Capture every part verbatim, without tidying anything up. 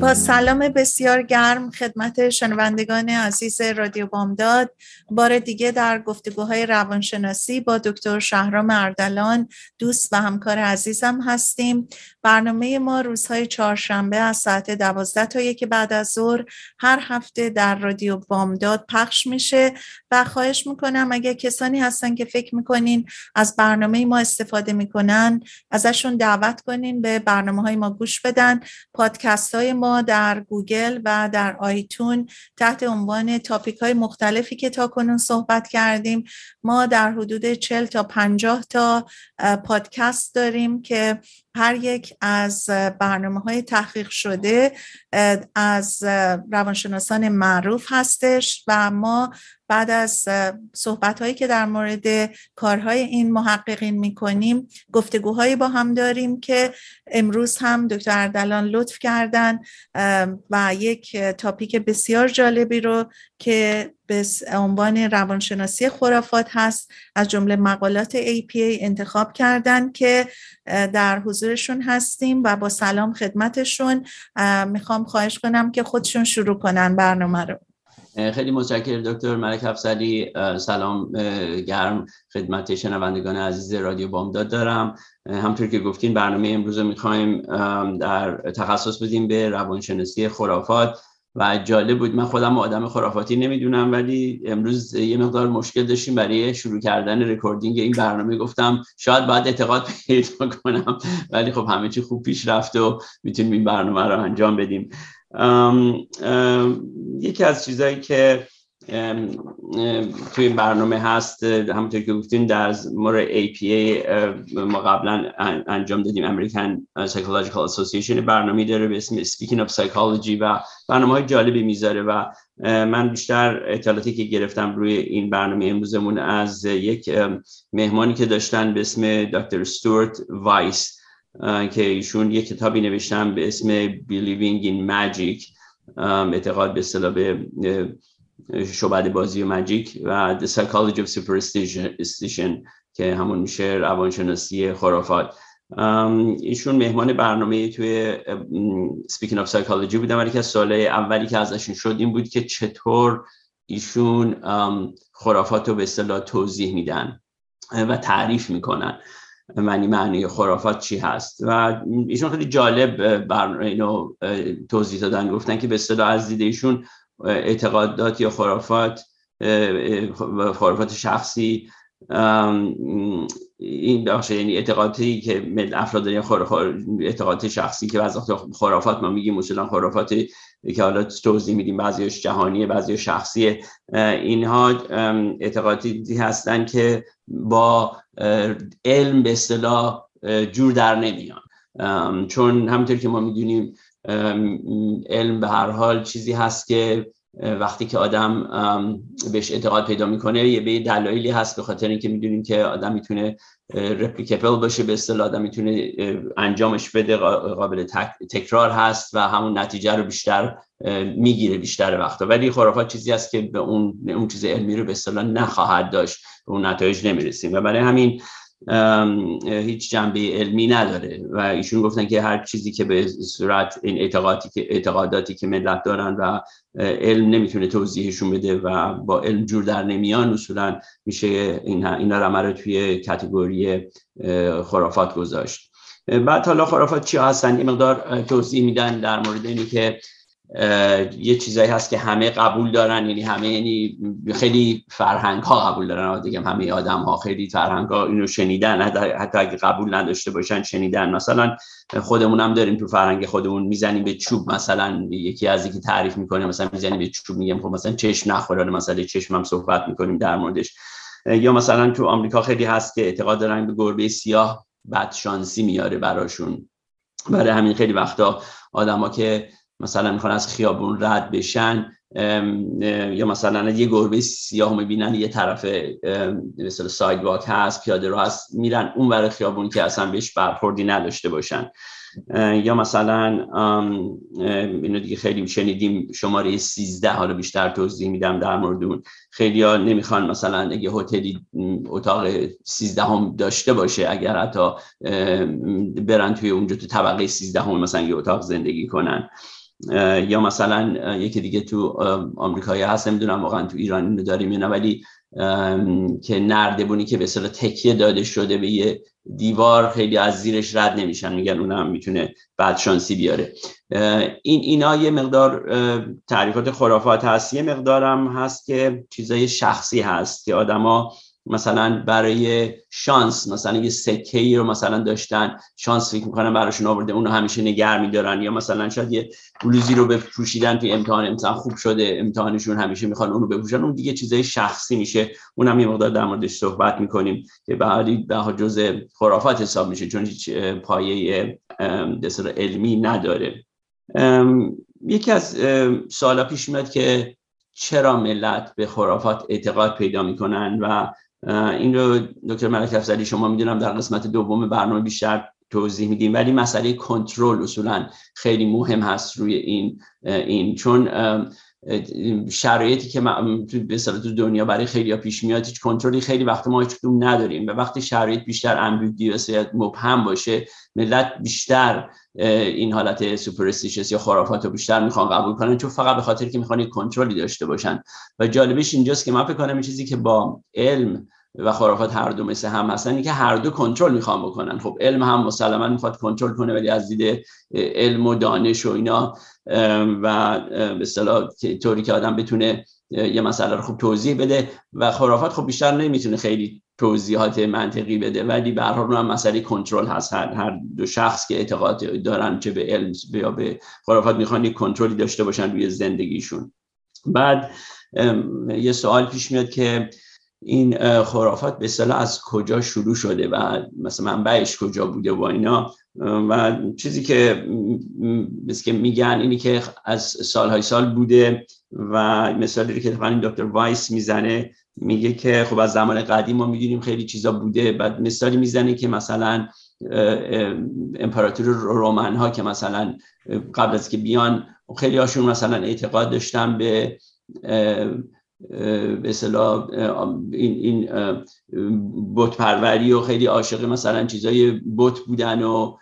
با سلام بسیار گرم خدمت شنوندگان عزیز رادیو بامداد، بار دیگه در گفتگوهای روانشناسی با دکتر شهرام اردلان دوست و همکار عزیزم هستیم. برنامه ما روزهای چهارشنبه از ساعت دوازده تا یک بعد از ظهر هر هفته در رادیو بامداد پخش میشه و خواهش میکنم اگه کسانی هستن که فکر میکنین از برنامه ما استفاده میکنن ازشون دعوت کنین به برنامه‌های ما گوش بدن. پادکست‌های ما در گوگل و در آیتون تحت عنوان تاپیک های مختلفی که تا کنون صحبت کردیم، ما در حدود چهل تا پنجاه تا پادکست داریم که هر یک از برنامه‌های تحقیق شده از روانشناسان معروف هستش و ما بعد از صحبت‌هایی که در مورد کارهای این محققین می‌کنیم گفتگوهایی با هم داریم که امروز هم دکتر اردلان لطف کردن و یک تاپیک بسیار جالبی رو که به عنوان روانشناسی خرافات هست از جمله مقالات ای پی ای انتخاب کردن که در حضورشون هستیم و با سلام خدمتشون میخوام خواهش کنم که خودشون شروع کنن برنامه رو. خیلی متشکرم دکتر ملک افضلی. سلام گرم خدمت شنوندگان عزیز رادیو بامداد دارم. همطور که گفتین برنامه امروز رو میخوایم در تخصص بدیم به روانشناسی خرافات و جالب بود، من خودم آدم خرافاتی نمیدونم ولی امروز یه مقدار مشکل داشتیم برای شروع کردن رکوردینگ این برنامه، گفتم شاید باید اعتقاد پیدا کنم ولی خب همه چی خوب پیش رفت و میتونیم این برنامه رو انجام بدیم. ام، ام، یکی از چیزایی که ام، ام، توی این برنامه هست همونطور که گفتیم در مورد ای پی ای ما قبلا انجام دادیم، امریکن سایکولوژیکال اسوسییشن برنامه داره به اسم Speaking of Psychology و برنامه‌های جالبی میذاره و من بیشتر اطلاعاتی که گرفتم روی این برنامه امروزمون از یک مهمانی که داشتن به اسم دکتر استوارت رایز که ایشون یک کتابی نوشتن به اسم Believing in Magic، اعتقاد به اصطلاح به شعبده بازی و ماجیک و The Psychology of Superstition که همون میشه روانشناسی خرافات. ایشون مهمان برنامه توی Speaking of Psychology بودن ولی که ساله اولی که ازشون شد این بود که چطور ایشون خرافات رو به اصطلاح توضیح میدن و تعریف میکنن، معنی معنی خرافات چی هست و ایشون خیلی جالب برنامه اینو توضیح دادن، گفتن که به اصطلاح از دید ایشون اعتقادات یا خرافات خرافات شخصی این باشه، یعنی اعتقاداتی که افراد دارن، اعتقادات شخصی که بعضی وقتا خرافات ما میگیم مثلا خرافات که حالا توضیح میدیم بعضیاش جهانیه بعضیاش شخصیه، اینها اعتقاداتی هستن که با علم به اصطلاح جور در نمیان، چون همونطور که ما میدونیم علم به هر حال چیزی هست که وقتی که آدم بهش اعتقاد پیدا میکنه یه به دلایلی هست، به خاطر اینکه میدونیم که آدم میتونه رپلیکیبل باشه به اصطلاح، آدم میتونه انجامش بده، قابل تکرار هست و همون نتیجه رو بیشتر میگیره بیشتر وقتا، ولی خرافات چیزی هست که به اون اون چیز علمی رو به اصطلاح نخواهد داشت، به اون نتایج نمیرسیم و برای همین هیچ جنبه علمی نداره و ایشون گفتن که هر چیزی که به صورت این اعتقاداتی که اعتقاداتی که ملت دارن و علم نمیتونه توضیحشون بده و با علم جور در نمیان اصولا میشه اینا اینا رو ما توی کاتگوری خرافات گذاشت. بعد حالا خرافات چی هستن این مقدار توضیح میدن در مورد اینی که یه چیزایی هست که همه قبول دارن، یعنی همه، یعنی خیلی فرهنگ ها قبول دارن، دیگه همه آدم ها خیلی فرهنگ ها اینو شنیدن، حتی اگه قبول نداشته باشن شنیدن. مثلا خودمون هم داریم تو فرهنگ خودمون میزنیم به چوب، مثلا یکی از یکی تعریف میکنه مثلا میزنیم به چوب، میگم خب مثلا چشم نخورانه، مثلا چشمم صحبت میکنیم در موردش. یا مثلا تو آمریکا خیلی هست که اعتقاد دارن به گربه سیاه بدشانسی میاره براشون، برای همین خیلی وقتا آدما که مثلا میخوان از خیابون رد بشن یا مثلا یه گربه سیاه میبینن یه طرف مثلا سایدواک هست، پیاده رو هست، میرن اون ور خیابون که اصلا بهش برخوردی نداشته باشن. یا مثلا اینو دیگه خیلی شنیدیم، شماره سیزده، حالا بیشتر توضیح میدم در مورد اون. خیلی‌ها نمیخوان مثلا اگه هتلی اتاق سیزده هم داشته باشه، اگر حتی برن توی اونجا تو طبقه سیزده هم مثلا یه اتاق زندگی کنن. یا مثلا یکی دیگه تو آمریکایی هست، نمیدونم واقعا تو ایران اینو داریم یا نه، ولی که نردبونی که به اصطلاح تکیه داده شده به یه دیوار خیلی از زیرش رد نمیشن، میگن اون هم میتونه بدشانسی بیاره. این اینا یه مقدار تعریفات خرافات هست. یه مقدارم هست که چیزای شخصی هست که آدما مثلا برای شانس، مثلا یه سکه ای رو مثلا داشتن، شانس فکر میکنن براشون آورده، اونو همیشه نگه میدارن. یا مثلا شاید یه بلوزی رو بپوشیدن توی امتحان، امتحان خوب شده امتحانشون، همیشه میخوان اونو بپوشن. اون دیگه چیزای شخصی میشه، اونم یه مقدار در موردش صحبت میکنیم که به هر حال جزء خرافات حساب میشه چون هیچ پایه دسر علمی نداره. یکی از سوالا پیش میاد که چرا ملت به خرافات اعتقاد پیدا میکنن و این رو دکتر ملک افضلی شما میدونم در قسمت دوم برنامه بیشتر توضیح میدیم، ولی مسئله کنترل اصولا خیلی مهم هست روی این این چون شرایطی که به اصطلاح تو دنیا برای خیلیا پیش میاد، هیچ کنترلی خیلی وقت ما هیچ کدوم نداریم و وقتی شرایط بیشتر امبیگوئس یا مبهم باشه، ملت بیشتر این حالت سوپرستیشنز یا خرافات رو بیشتر میخوان قبول کنن، چون فقط به خاطر که میخوان کنترلی داشته باشن. و جالبش اینجاست که من فکر کنم چیزی که با علم و خرافات هر دو مثل هم هستن، اینکه هر دو کنترل میخوان بکنن. خب علم هم مسلماً میخواد کنترل کنه، ولی از دید علم و دانش و اینا و به اصطلاح طوری که آدم بتونه یه مسئله رو خوب توضیح بده، و خرافات خب بیشتر نمیتونه خیلی توضیحات منطقی بده، ولی به هر حال هم مسئله کنترل هست. هر دو شخص که اعتقاد دارن چه به علم یا به خرافات میخوان کنترلی داشته باشن روی زندگیشون. بعد یه سوال پیش میاد که این خرافات به اصطلاح از کجا شروع شده و مثلا منبعش کجا بوده و اینا. و چیزی که مثل که میگن اینی که از سالهای سال بوده و مثالی که تقریبا دکتر وایس میزنه، میگه که خب از زمان قدیم ما میدونیم خیلی چیزا بوده. بعد مثالی میزنه که مثلا امپراتور رومن ها که مثلا قبل از که بیان خیلی هاشون مثلا اعتقاد داشتن به به اصطلاح این بت پروری و خیلی عاشق مثلا چیزای بت بودن و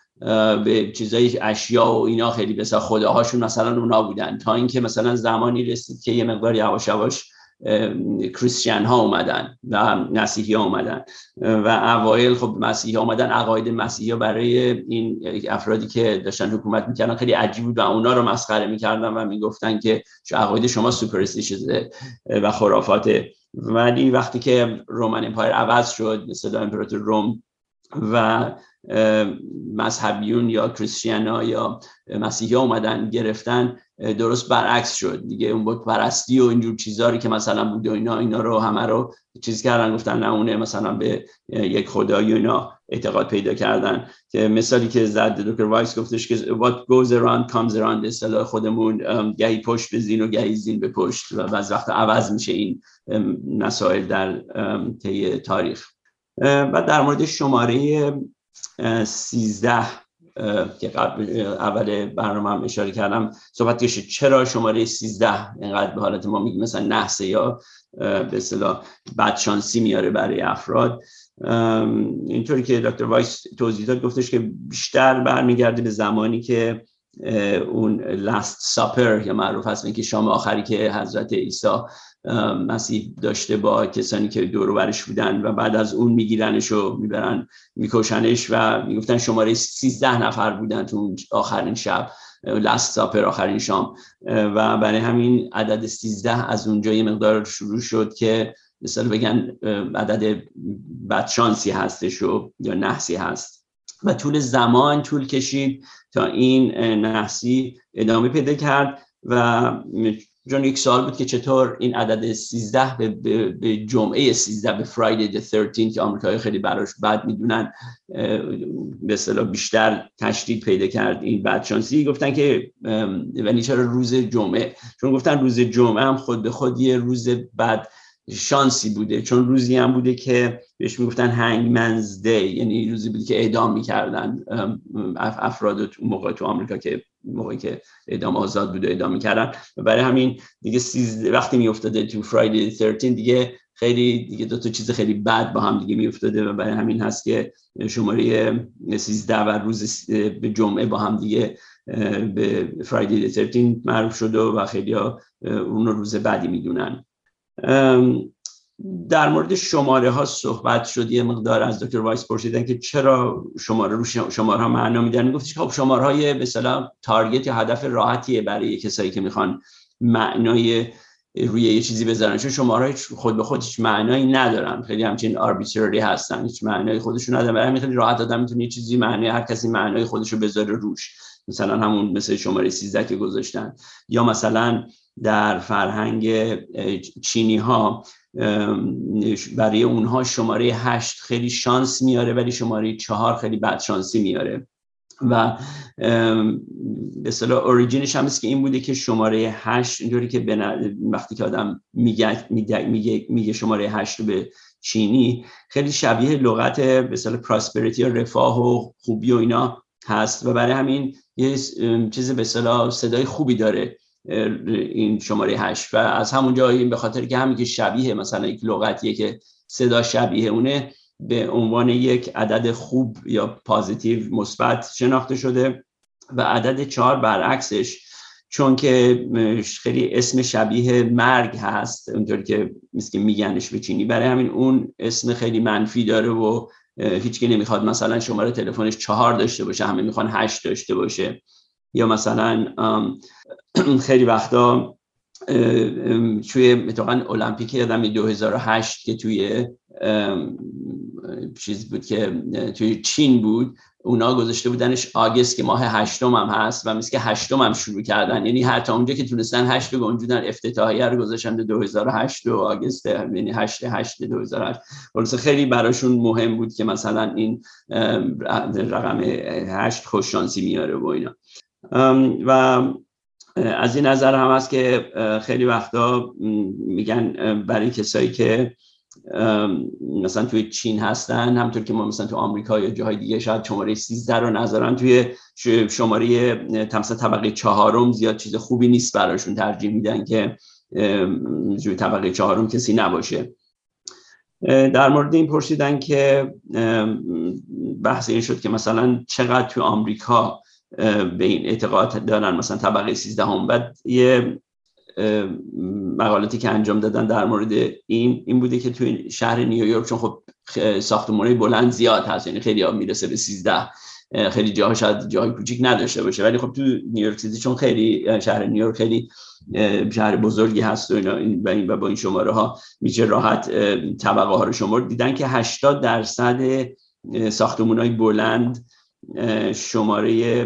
به چیزای اشیا و اینا خیلی بسا خداهاشون مثلا اونا بودن، تا اینکه مثلا زمانی رسید که یه مقدار یواش یواش کریستیان ها اومدن و مسیحی ها اومدن و اوایل خب مسیحی ها اومدن، عقاید مسیحی ها برای این افرادی که داشتن حکومت میکردن خیلی عجیب بود و اونا رو مسخره میکردن و میگفتن که عقاید شما سوپرستیشنه و خرافاته. ولی وقتی که رومن امپایر عوض شد، مثلا امپراتور روم و مذهبیون یا کریستیانا یا مسیحی ها اومدن گرفتن، درست برعکس شد دیگه. اون بت پرستی و اینجور چیزا رو که مثلا بود و اینا اینا رو همه رو چیز کردن، گفتن نه اونه مثلا به یک خدای اینا اعتقاد پیدا کردن. که مثالی که زد دکتر وایس گفتش که what goes around comes around، اصطلاح خودمون گهی پشت به زین و گهی زین به پشت، و بعض وقت عوض میشه این مسائل در طی تاریخ. و در مورد شماره سیزده که قبل اول برنامه هم اشاره کردم صحبت کشید، چرا شماره سیزده اینقدر به حالت ما میگیم مثلا نحسه یا به اصطلاح بدشانسی میاره برای افراد؟ اینطوری که دکتر وایس توضیح داد گفتش که بیشتر برمیگرده به زمانی که اون لاست ساپر یا معروف هست اینکه شام آخری که حضرت عیسی مسیح داشته با کسانی که دور و برش بودن، و بعد از اون میگیرنش و میبرن میکشنش و میگفتن شماره سیزده نفر بودن تو اون آخرین شب، لاست ساپر، آخرین شام. و برای همین عدد سیزده از اونجا یه مقدار شروع شد که مثلا بگن عدد بدشانسی هستش و یا نحسی هست. و طول زمان طول کشید تا این نحسی ادامه پیدا کرد و چون یک سال بود که چطور این عدد سیزده به, به, به جمعه سیزده به فرایدی سیزدهم که آمریکایی خیلی براش بد میدونن به اصطلاح بیشتر تشدید پیدا کرد این بدشانسی. گفتن که ولی چرا روز جمعه؟ چون گفتن روز جمعه هم خود به خود یه روز بد شانسی بوده، چون روزی هم بوده که بهش میگفتن هنگمنز دی، یعنی روزی بوده که اعدام میکردن افراد تو موقع تو آمریکا که موقعی که اعدام آزاد بوده اعدام میکردن. برای همین دیگه سیزده وقتی میافتاده تو فرایدی سیزده دیگه خیلی دیگه دو تا چیز خیلی بد با هم دیگه میافتاده و برای همین هست که شماره سیزده و روز به جمعه با هم دیگه به فرایدی سیزده معروف شده و خیلی‌ها اون رو روز بعدی میدونن. در مورد شماره ها صحبت شد، یه مقدار از دکتر وایس پرسیدن که چرا شماره رو شماره ها معنا میدن. گفتش که خب شماره های مثلا تارگت یا هدف راحتیه برای کسایی که میخوان معنای روی یه چیزی بذارن، چون شماره های خود به خودش معنایی ندارن، خیلی همچین آربیترری هستن، هیچ معنای خودشون ندارن. برای همین خیلی راحت آدم میتونه یه چیزی معنای هر کسی معنای خودشو بذاره روش، مثلا همون مثل شماره سیزده که گذاشتن. یا مثلا در فرهنگ چینی ها برای اونها شماره هشت خیلی شانس میاره ولی شماره چهار خیلی بد شانسی میاره و به اصطلاح اوریجینش هم هست که این بوده که شماره هشت اینجوری که بنا... وقتی که آدم میگه میگه میگه, میگه شماره هشت رو به چینی خیلی شبیه لغت به اصطلاح پراسپریتی یا رفاه و خوبی و اینا هست و برای همین یه چیز به اصطلاح صدای خوبی داره این شماره هشت و از همونجا این به خاطر که همین که شبیه مثلا یک لغتیه که صدا شبیه اونه به عنوان یک عدد خوب یا پازیتیو مثبت شناخته شده و عدد چهار برعکسش چون که خیلی اسم شبیه مرگ هست اونطور که میگنش به چینی برای همین اون اسم خیلی منفی داره و هیچ که نمیخواد مثلا شماره تلفنش چهار داشته باشه، همه میخوان هشت داشته باشه. یا مثلا خیلی وقتا توی مثلا المپیک یادم دو هزار و هشت که توی چیز بود که توی چین بود اونا گذاشته بودنش آگست که ماه هشتم هم هست و مثل که هشتم هم شروع کردن، یعنی هر تا اونجا که تونستن هشت گنجوندن افتتاحیه رو گذاشتن دو هزار و هشت و آگست یعنی هشت هشت دو هزار و هشت. خلاص خیلی براشون مهم بود که مثلا این رقم هشت خوش شانسی میاره و اینا و از این نظر هم هست که خیلی وقتا میگن برای کسایی که مثلا توی چین هستن همونطور که ما مثلا تو آمریکا یا جاهای دیگه شاید شماره سیزده رو نذارن توی شماره تمسا طبقه چهارم زیاد چیز خوبی نیست براشون، ترجیح میدن که توی طبقه چهارم کسی نباشه. در مورد این پرسیدن که بحث این شد که مثلا چقدر تو آمریکا به این اعتقاد دارن مثلا طبقه سیزده هم. بعد یه مقالاتی که انجام دادن در مورد این این بوده که توی شهر نیویورک چون خب ساختمان‌های بلند زیاد هست یعنی خیلی ها میرسه به سیزده، خیلی جاها شاید جای کوچیک نداشته باشه ولی خب تو نیویورک سیتی چون خیلی شهر نیویورک خیلی شهر بزرگی هست و اینا و با این شماره ها میشه راحت طبقه ها رو شمرد. دیدن که هشتاد درصد ساختمان‌های بلند شماره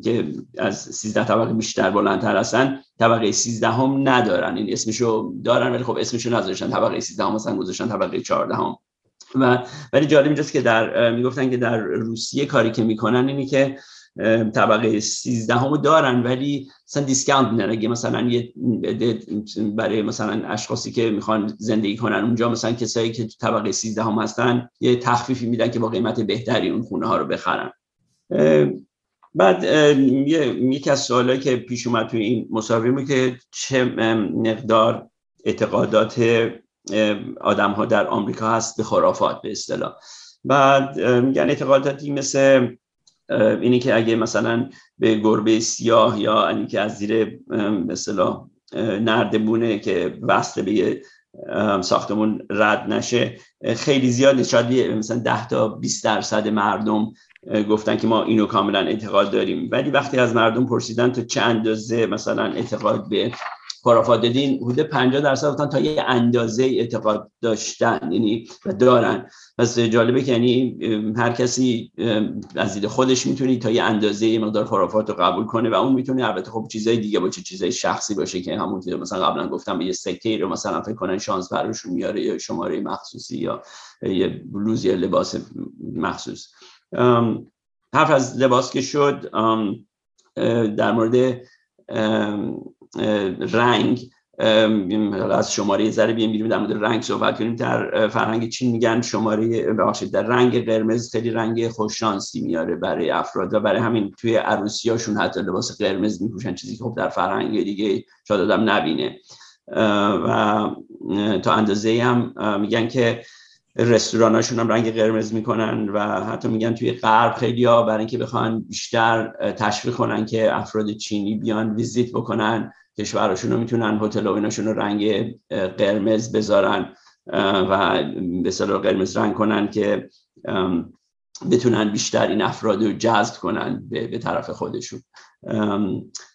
که از سیزده طبقه بیشتر بلندتر هستن طبقه سیزده هم ندارن، این اسمشو دارن ولی خب اسمشو نذاشتن طبقه سیزده هم، مثلا گذاشتن طبقه چهارده هم. و ولی جالب اینجاست که در میگفتن که در روسیه کاری که میکنن اینی که طبقه سیزده هم دارن ولی مثلا دیسکانت میدن اگه مثلا یه برای مثلا اشخاصی که میخوان زندگی کنن اونجا مثلا کسایی که طبقه سیزده هم هستن یه تخفیفی میدن که با قیمت بهتری اون خونه ها رو بخرن. بعد یکی از سوالایی که پیش اومد توی این مصاحبه بود که چه مقدار اعتقادات آدم ها در آمریکا هست به خرافات به اصطلاح. بعد میگن اعتقاداتی مثل اینی که اگه مثلا به گربه سیاه یا اینی که از زیر مثلا نردبونه که وصل به ساختمون رد نشه خیلی زیاده، شاید مثلا ده تا بیست درصد مردم گفتن که ما اینو کاملا اعتقاد داریم. ولی وقتی از مردم پرسیدن تا چه اندازه مثلا اعتقاد به خرافات دیدین حدود پنجاه درصد گفتن تا یه اندازه اعتقاد داشتن، یعنی دارن. پس جالبه که یعنی هر کسی از دید خودش میتونه تا یه اندازه مقدار خرافات رو قبول کنه و اون میتونه البته خب چیزای دیگه باشه، چیزای شخصی باشه که همون که مثلا قبلا گفتم یه سکه رو مثلا فکر کنن شانس براشون میاره یا شماره مخصوصی یا یه بلوز یا لباس مخصوص. حرف از لباس که شد، در مورد رنگ از شماره ذره بیام بیرون در مورد رنگ صحبت کنیم. در فرهنگ چین میگن شماره ببخشید در رنگ قرمز خیلی رنگ خوششانسی میاره برای افراد و برای همین توی عروسیاشون حتی لباس قرمز میپوشن، چیزی که خب در فرهنگ دیگه شاید آدم نبینه. و تا اندازه‌ای هم میگن که رستوراناشون هم رنگ قرمز میکنن و حتی میگن توی غرب خیلی‌ها برای اینکه بخوان بیشتر تشویق کنن که افراد چینی بیان ویزیت بکنن کشورشون رو، میتونن هتل و ایناشون رو رنگ قرمز بذارن و به اصطلاح قرمز رنگ کنن که بتونن بیشتر این افراد رو جذب کنن به, به طرف خودشون.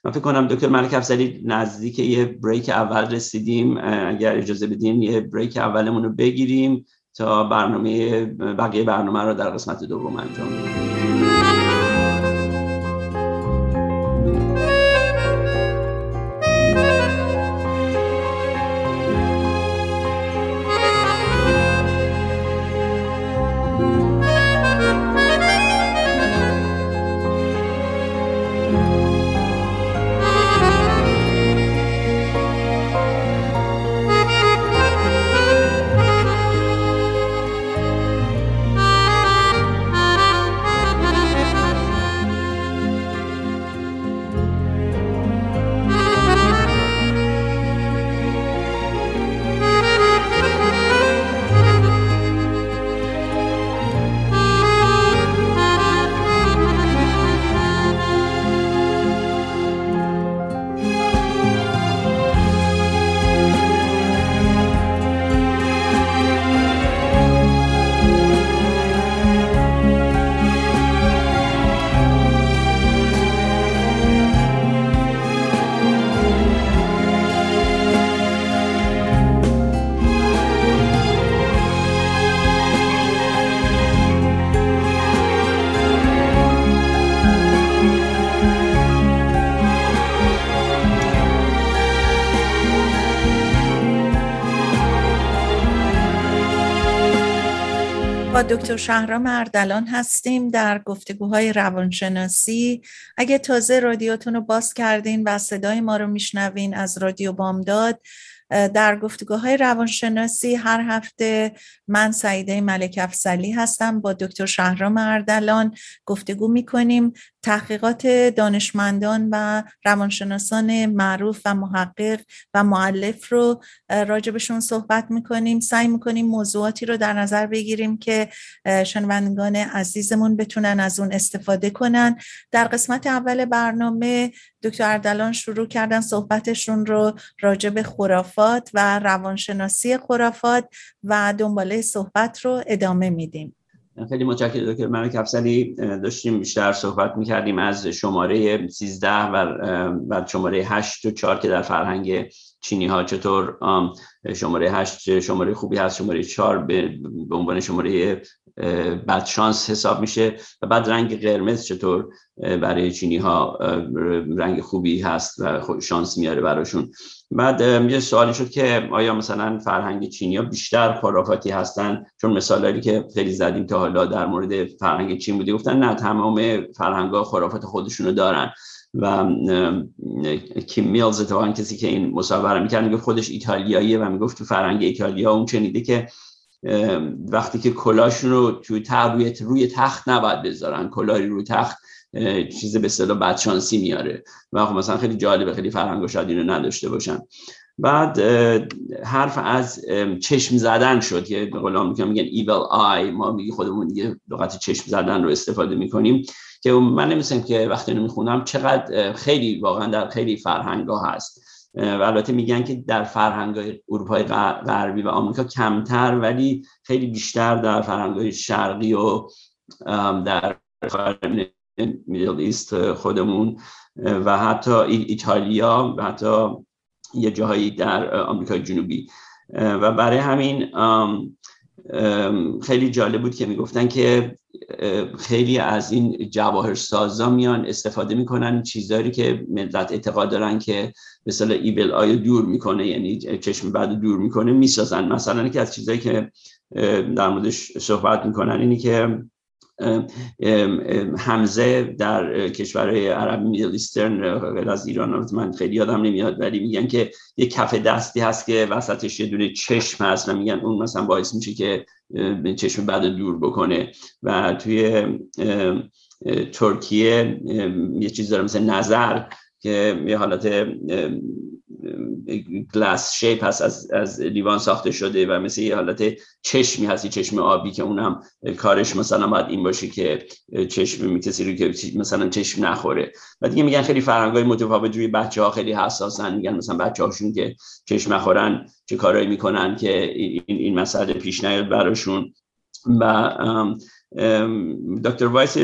من فکر کنم دکتر ملک افضلی نزدیک یه بریک اول رسیدیم، اگر اجازه بدین یه بریک اولمون رو بگیریم تا برنامه بقیه برنامه رو در قسمت دوم انجام بدیم. دکتر شهرام اردلان هستیم در گفتگوهای روانشناسی. اگه تازه رادیوتون رو باز کردین و صدای ما رو میشنوین از رادیو بامداد، در گفتگوهای روانشناسی هر هفته من سعیده ملک افضلی هستم با دکتر شهرام اردلان گفتگو میکنیم. تحقیقات دانشمندان و روانشناسان معروف و محقق و مؤلف رو راجبشون صحبت میکنیم، سعی میکنیم موضوعاتی رو در نظر بگیریم که شنوندگان عزیزمون بتونن از اون استفاده کنن. در قسمت اول برنامه دکتر اردلان شروع کردن صحبتشون رو راجب خرافات و روانشناسی خرافات و دنباله صحبت رو ادامه میدیم. خیلی متشکرم دکتر ملک افضلی. داشتیم بیشتر صحبت میکردیم از شماره سیزده و شماره هشت و چهار که در فرهنگ چینی ها چطور شماره هشت شماره خوبی هست، شماره چهار به عنوان شماره بدشانس حساب میشه و بعد رنگ قرمز چطور برای چینی ها رنگ خوبی هست و شانس میاره براشون. بعد یه سوالی شد که آیا مثلا فرهنگ چینی ها بیشتر خرافاتی هستن، چون مثالی که خیلی زدیم تا حالا در مورد فرهنگ چین بوده. گفتن نه، تمام فرهنگ ها خرافات خودشونو دارن و کیم میلز اتفاقا کسی که این مصاحبه رو میکرد میگفت خودش ایتالیاییه و میگفت تو فرهنگ ایتالیا اون چنیده که وقتی که کلاشون رو توی تابوت روی تخت نباید بذارن، کلاهی روی تخت چیز به اصطلاح بدشانسی میاره و خب مثلا خیلی جالبه، خیلی فرهنگا شاید اینو نداشته باشن. بعد حرف از چشم زدن شد که به قول آمریکا میگن ایول آی، ما میگی خودمون دیگه لغت چشم زدن رو استفاده میکنیم که من نمی‌سم که وقتی اینو میخونم چقدر خیلی واقعا در خیلی فرهنگا هست و البته میگن که در فرهنگ‌های اروپای غربی و آمریکا کمتر ولی خیلی بیشتر در فرهنگ‌های شرقی و در میدل ایست خودمون و حتی ایتالیا و حتی یه جاهایی در آمریکای جنوبی، و برای همین خیلی جالب بود که میگفتن که خیلی از این جواهرسازا میان استفاده میکنن چیزایی که ملت اعتقاد دارن که مثلا ایول آی دور میکنه، یعنی چشم بعد دور میکنه، میسازن. مثلا که از چیزایی که در موردش صحبت میکنن اینی که همزه در کشورهای عربی میدل ایسترن غیر از ایران، من خیلی یادم نمیاد، ولی میگن که یه کف دستی هست که وسطش یه دونه چشم هست و میگن اون مثلا باعث میشه که چشم بعد دور بکنه. و توی ترکیه یه چیز داره مثل نظر که یه حالت گلاس شیپ هست، از از لیوان ساخته شده و مثل یه حالت چشمی هستی، چشم آبی، که اونم کارش مثلا باید این باشه که چشم میکسی رو که مثلا چشم نخوره. و دیگه میگن خیلی فرهنگای متفاوت روی بچه‌ها خیلی حساسن، میگن مثلا بچه‌هاشون که چشم نخورن چه کارایی میکنن که این این مسئله پیش نیاد براشون. و دکتر وایس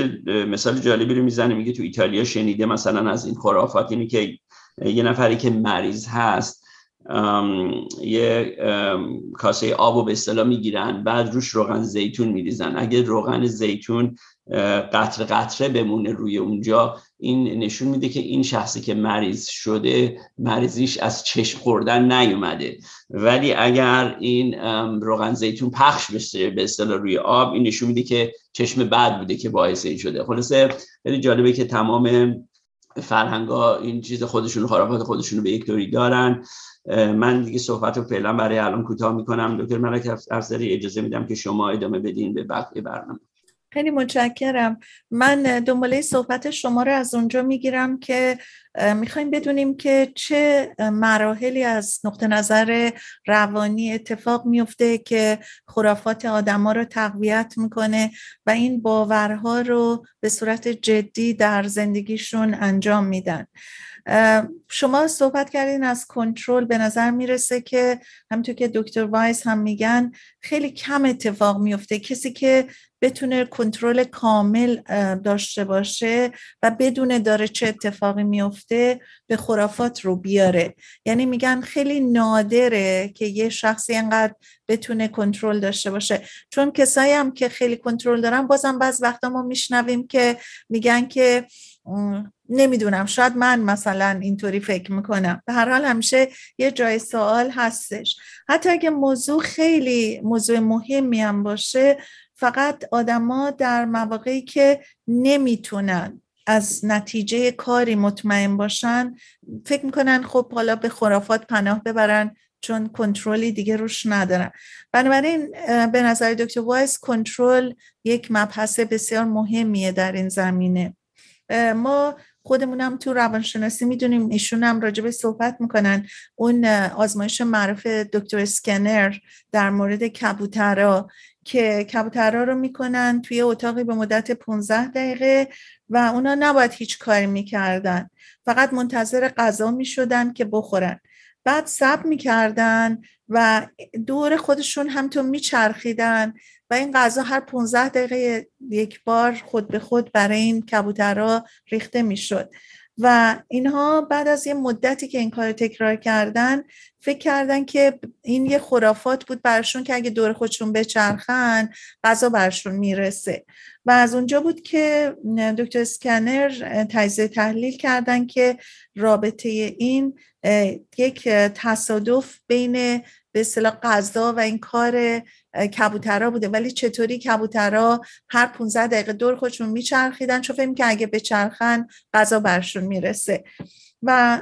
مثال جالبی رو میزنه، میگه تو ایتالیا شنیده مثلا از این خرافات اینی که یه نفری که مریض هست ام، یه ام، کاسه آب رو به اصطلاح میگیرن، بعد روش روغن زیتون میریزن. اگه روغن زیتون قطره قطره بمونه روی اونجا، این نشون میده که این شخصی که مریض شده مریضیش از چشم خوردن نیومده. ولی اگر این روغن زیتون پخش بشه به اصطلاح روی آب، این نشون میده که چشم بد بوده که باعث این شده. خلاصه خیلی جالبه که تمام فرهنگا این چیز خودشون، خرافات خودشون رو به یک دوری دارن. من دیگه صحبت رو فعلا برای الان کوتاه میکنم. دکتر ملک افضلی، اجازه میدم که شما ادامه بدین به بقیه برنامه. خیلی متشکرم. من دنباله صحبت شما رو از اونجا میگیرم که میخوایم بدونیم که چه مراحلی از نقطه نظر روانی اتفاق میفته که خرافات آدما رو تقویت میکنه و این باورها رو به صورت جدی در زندگیشون انجام میدن. شما صحبت کردین از کنترل، به نظر میرسه که همونطور که دکتر وایز هم میگن خیلی کم اتفاق میفته، کسی که بتونه کنترل کامل داشته باشه و بدونه داره چه اتفاقی میفته به خرافات رو بیاره. یعنی میگن خیلی نادره که یه شخصی اینقدر بتونه کنترل داشته باشه، چون کسایی هم که خیلی کنترل دارن بازم بعض وقتا ما میشنویم که میگن که نمیدونم، شاید من مثلا اینطوری فکر میکنم. به هر حال همیشه یه جای سوال هستش، حتی اگه موضوع خیلی موضوع مهمی هم باشه. فقط آدما در مواقعی که نمیتونن از نتیجه کاری مطمئن باشن فکر میکنن خب حالا به خرافات پناه ببرن چون کنترلی دیگه روش ندارن. بنابراین به نظر دکتر وایز کنترل یک مبحث بسیار مهمیه در این زمینه. ما خودمونم تو روانشناسی میدونیم، ایشون هم راجبه صحبت میکنن، اون آزمایش معروف دکتر اسکینر در مورد کبوترها که کبوترها رو میکنن توی اتاقی به مدت پانزده دقیقه و اونا نباید هیچ کاری میکردن، فقط منتظر غذا میشدن که بخورن، بعد صبر میکردن و دور خودشون همتون میچرخیدن و این غذا هر پانزده دقیقه یک بار خود به خود برای این کبوترها ریخته میشد. و اینها بعد از یه مدتی که این کار تکرار کردن فکر کردن که این یه خرافات بود برشون که اگه دور خودشون بچرخن غذا برشون میرسه. و از اونجا بود که دکتر اسکینر تجزیه تحلیل کردن که رابطه این یک تصادف بین به اصطلاح غذا و این کار کبوترها بوده، ولی چطوری کبوترها هر پانزده دقیقه دور خودشون میچرخیدن چون فکر که اگه بچرخن غذا برشون میرسه. و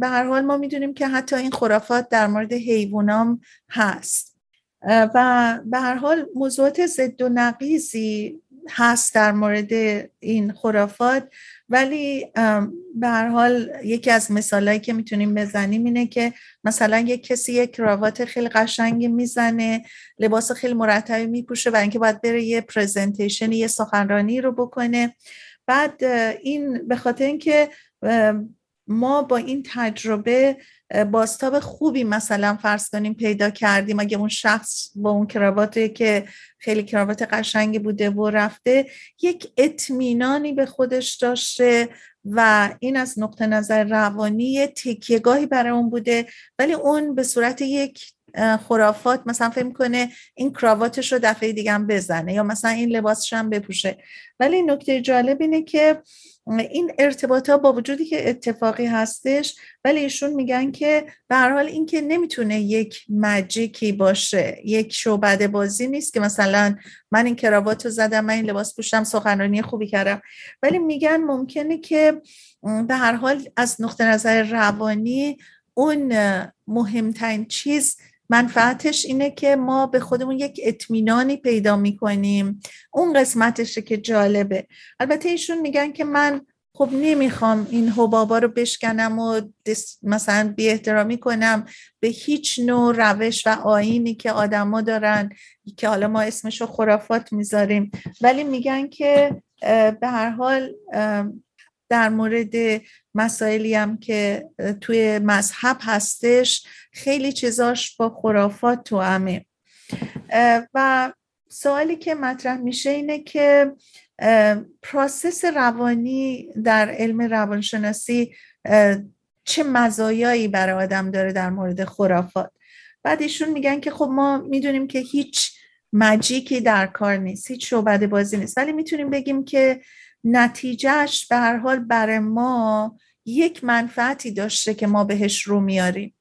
به هر حال ما میدونیم که حتی این خرافات در مورد حیوانام هست و به هر حال موضوعات ضد و نقیضی هست در مورد این خرافات. ولی به هر حال یکی از مثالایی که میتونیم بزنیم اینه که مثلا یک کسی یک کراوات خیلی قشنگی میزنه، لباس خیلی مرتبی میپوشه برای اینکه باید بره یه پرزنتیشن، یه سخنرانی رو بکنه، بعد این به خاطر اینکه ما با این تجربه بازتاب خوبی مثلا فرض کنیم پیدا کردیم، اگه اون شخص با اون کرواته که خیلی کراوات قشنگی بوده و رفته، یک اطمینانی به خودش داشته و این از نقطه نظر روانی تکیه‌گاهی برای اون بوده، ولی اون به صورت یک خرافات مثلا فکر کنه این کراواتش رو دفعه دیگه هم بزنه یا مثلا این لباسش هم بپوشه. ولی نکته جالب اینه که این ارتباط ها با وجودی که اتفاقی هستش، ولی ایشون میگن که به هر حال این که نمیتونه یک ماجیکی باشه، یک شعبده بازی نیست که مثلا من این کراوات رو زدم، من این لباس پوشتم، سخنرانی خوبی کردم، ولی میگن ممکنه که به هر حال از نقطه نظر روانی اون مهمترین چیز منفعتش اینه که ما به خودمون یک اطمینانی پیدا میکنیم. اون قسمتشه که جالبه. البته ایشون میگن که من خب نمیخوام این حبابا رو بشکنم و مثلا بی احترامی کنم به هیچ نوع روش و آیینی که آدما دارن که حالا ما اسمشو خرافات میذاریم، ولی میگن که به هر حال در مورد مسائلی هم که توی مذهب هستش خیلی چیزاش با خرافات توامه. و سوالی که مطرح میشه اینه که پروسس روانی در علم روانشناسی چه مزایایی برای آدم داره در مورد خرافات. بعد ایشون میگن که خب ما میدونیم که هیچ ماجیکی در کار نیست، هیچ شعبده بازی نیست، ولی میتونیم بگیم که نتیجهش به هر حال برای ما یک منفعتی داشته که ما بهش رو میاریم.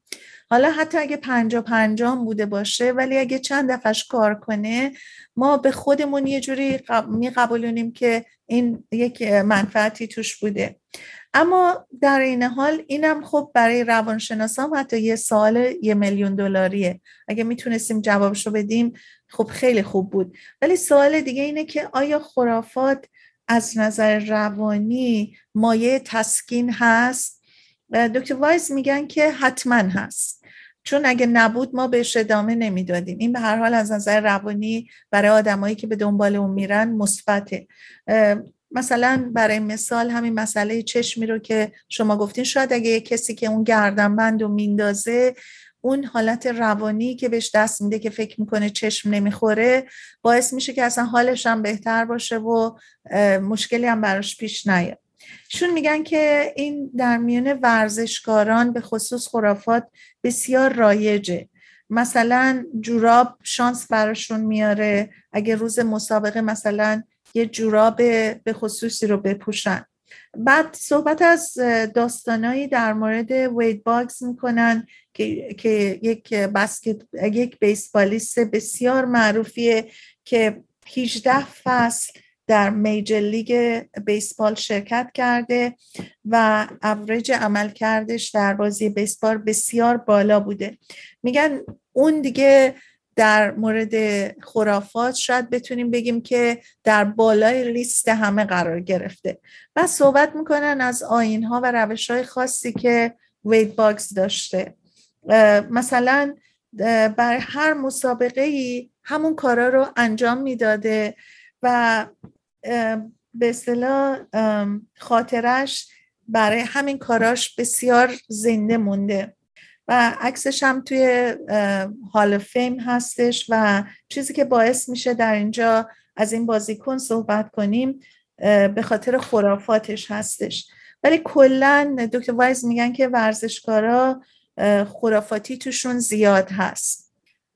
حالا حتی اگه پنجا پنجا بوده باشه، ولی اگه چند دفعش کار کنه ما به خودمون یه جوری میقبولونیم که این یک منفعتی توش بوده. اما در این حال اینم خب برای روانشناسام حتی یه سوال یه میلیون دلاریه. اگه میتونستیم جوابشو بدیم خب خیلی خوب بود. ولی سوال دیگه اینه که آیا خرافات از نظر روانی مایه تسکین هست؟ دکتر وایز میگن که حتما هست، چون اگه نبود ما بهش ادامه نمیدادیم. این به هر حال از نظر روانی برای آدمایی که به دنبال اون میرن مثبته. مثلا برای مثال همین مسئله چشمی رو که شما گفتین، شاید اگه کسی که اون گردنبند رو میندازه، اون حالت روانی که بهش دست میده که فکر میکنه چشم نمیخوره، باعث میشه که اصلا حالش هم بهتر باشه و مشکلی هم براش پیش نیاد. شون میگن که این در میان ورزشکاران به خصوص خرافات بسیار رایجه. مثلا جوراب شانس براشون میاره اگه روز مسابقه مثلا یه جوراب به خصوصی رو بپوشن. بعد صحبت از داستانایی در مورد وید باکس میکنن که, که یک بسکت یک بیسبالیست بسیار معروفیه که هجده فصل در میجر لیگ بیسبال شرکت کرده و اوریج عمل کردش در بازی بیسبال بسیار بالا بوده. میگن اون دیگه در مورد خرافات شاید بتونیم بگیم که در بالای لیست همه قرار گرفته. و صحبت میکنن از آیین‌ها و روش‌های خاصی که وید باکس داشته. مثلا برای هر مسابقه‌ای همون کارا رو انجام میداده و به اصطلاح خاطرش برای همین کاراش بسیار زنده مونده و عکسش هم توی هال فیم هستش. و چیزی که باعث میشه در اینجا از این بازیکن صحبت کنیم به خاطر خرافاتش هستش. ولی کلن دکتر وایز میگن که ورزشکارا خرافاتی توشون زیاد هست.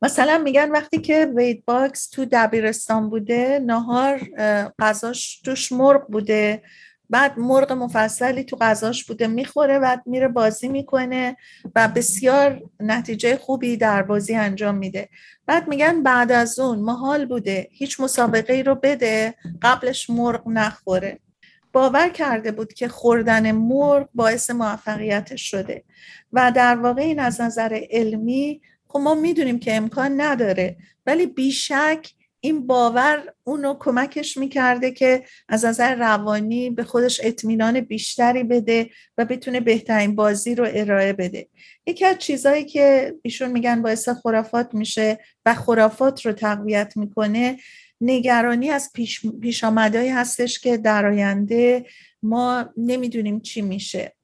مثلا میگن وقتی که وید باکس تو دبیرستان بوده، ناهار غذاش توش مرغ بوده، بعد مرغ مفصلی تو غذاش بوده، میخوره، بعد میره بازی میکنه و بسیار نتیجه خوبی در بازی انجام میده. بعد میگن بعد از اون محال بوده هیچ مسابقه‌ای رو بده قبلش مرغ نخوره. باور کرده بود که خوردن مرغ باعث موفقیتش شده و در واقع این از نظر علمی خب ما میدونیم که امکان نداره، ولی بیشک این باور اونو کمکش میکرده که از نظر روانی به خودش اطمینان بیشتری بده و بتونه بهترین بازی رو ارائه بده. یکی از چیزایی که ایشون میگن باعث خرافات میشه و خرافات رو تقویت میکنه، نگرانی از پیش, پیش آمدهایی هستش که در آینده ما نمیدونیم چی میشه.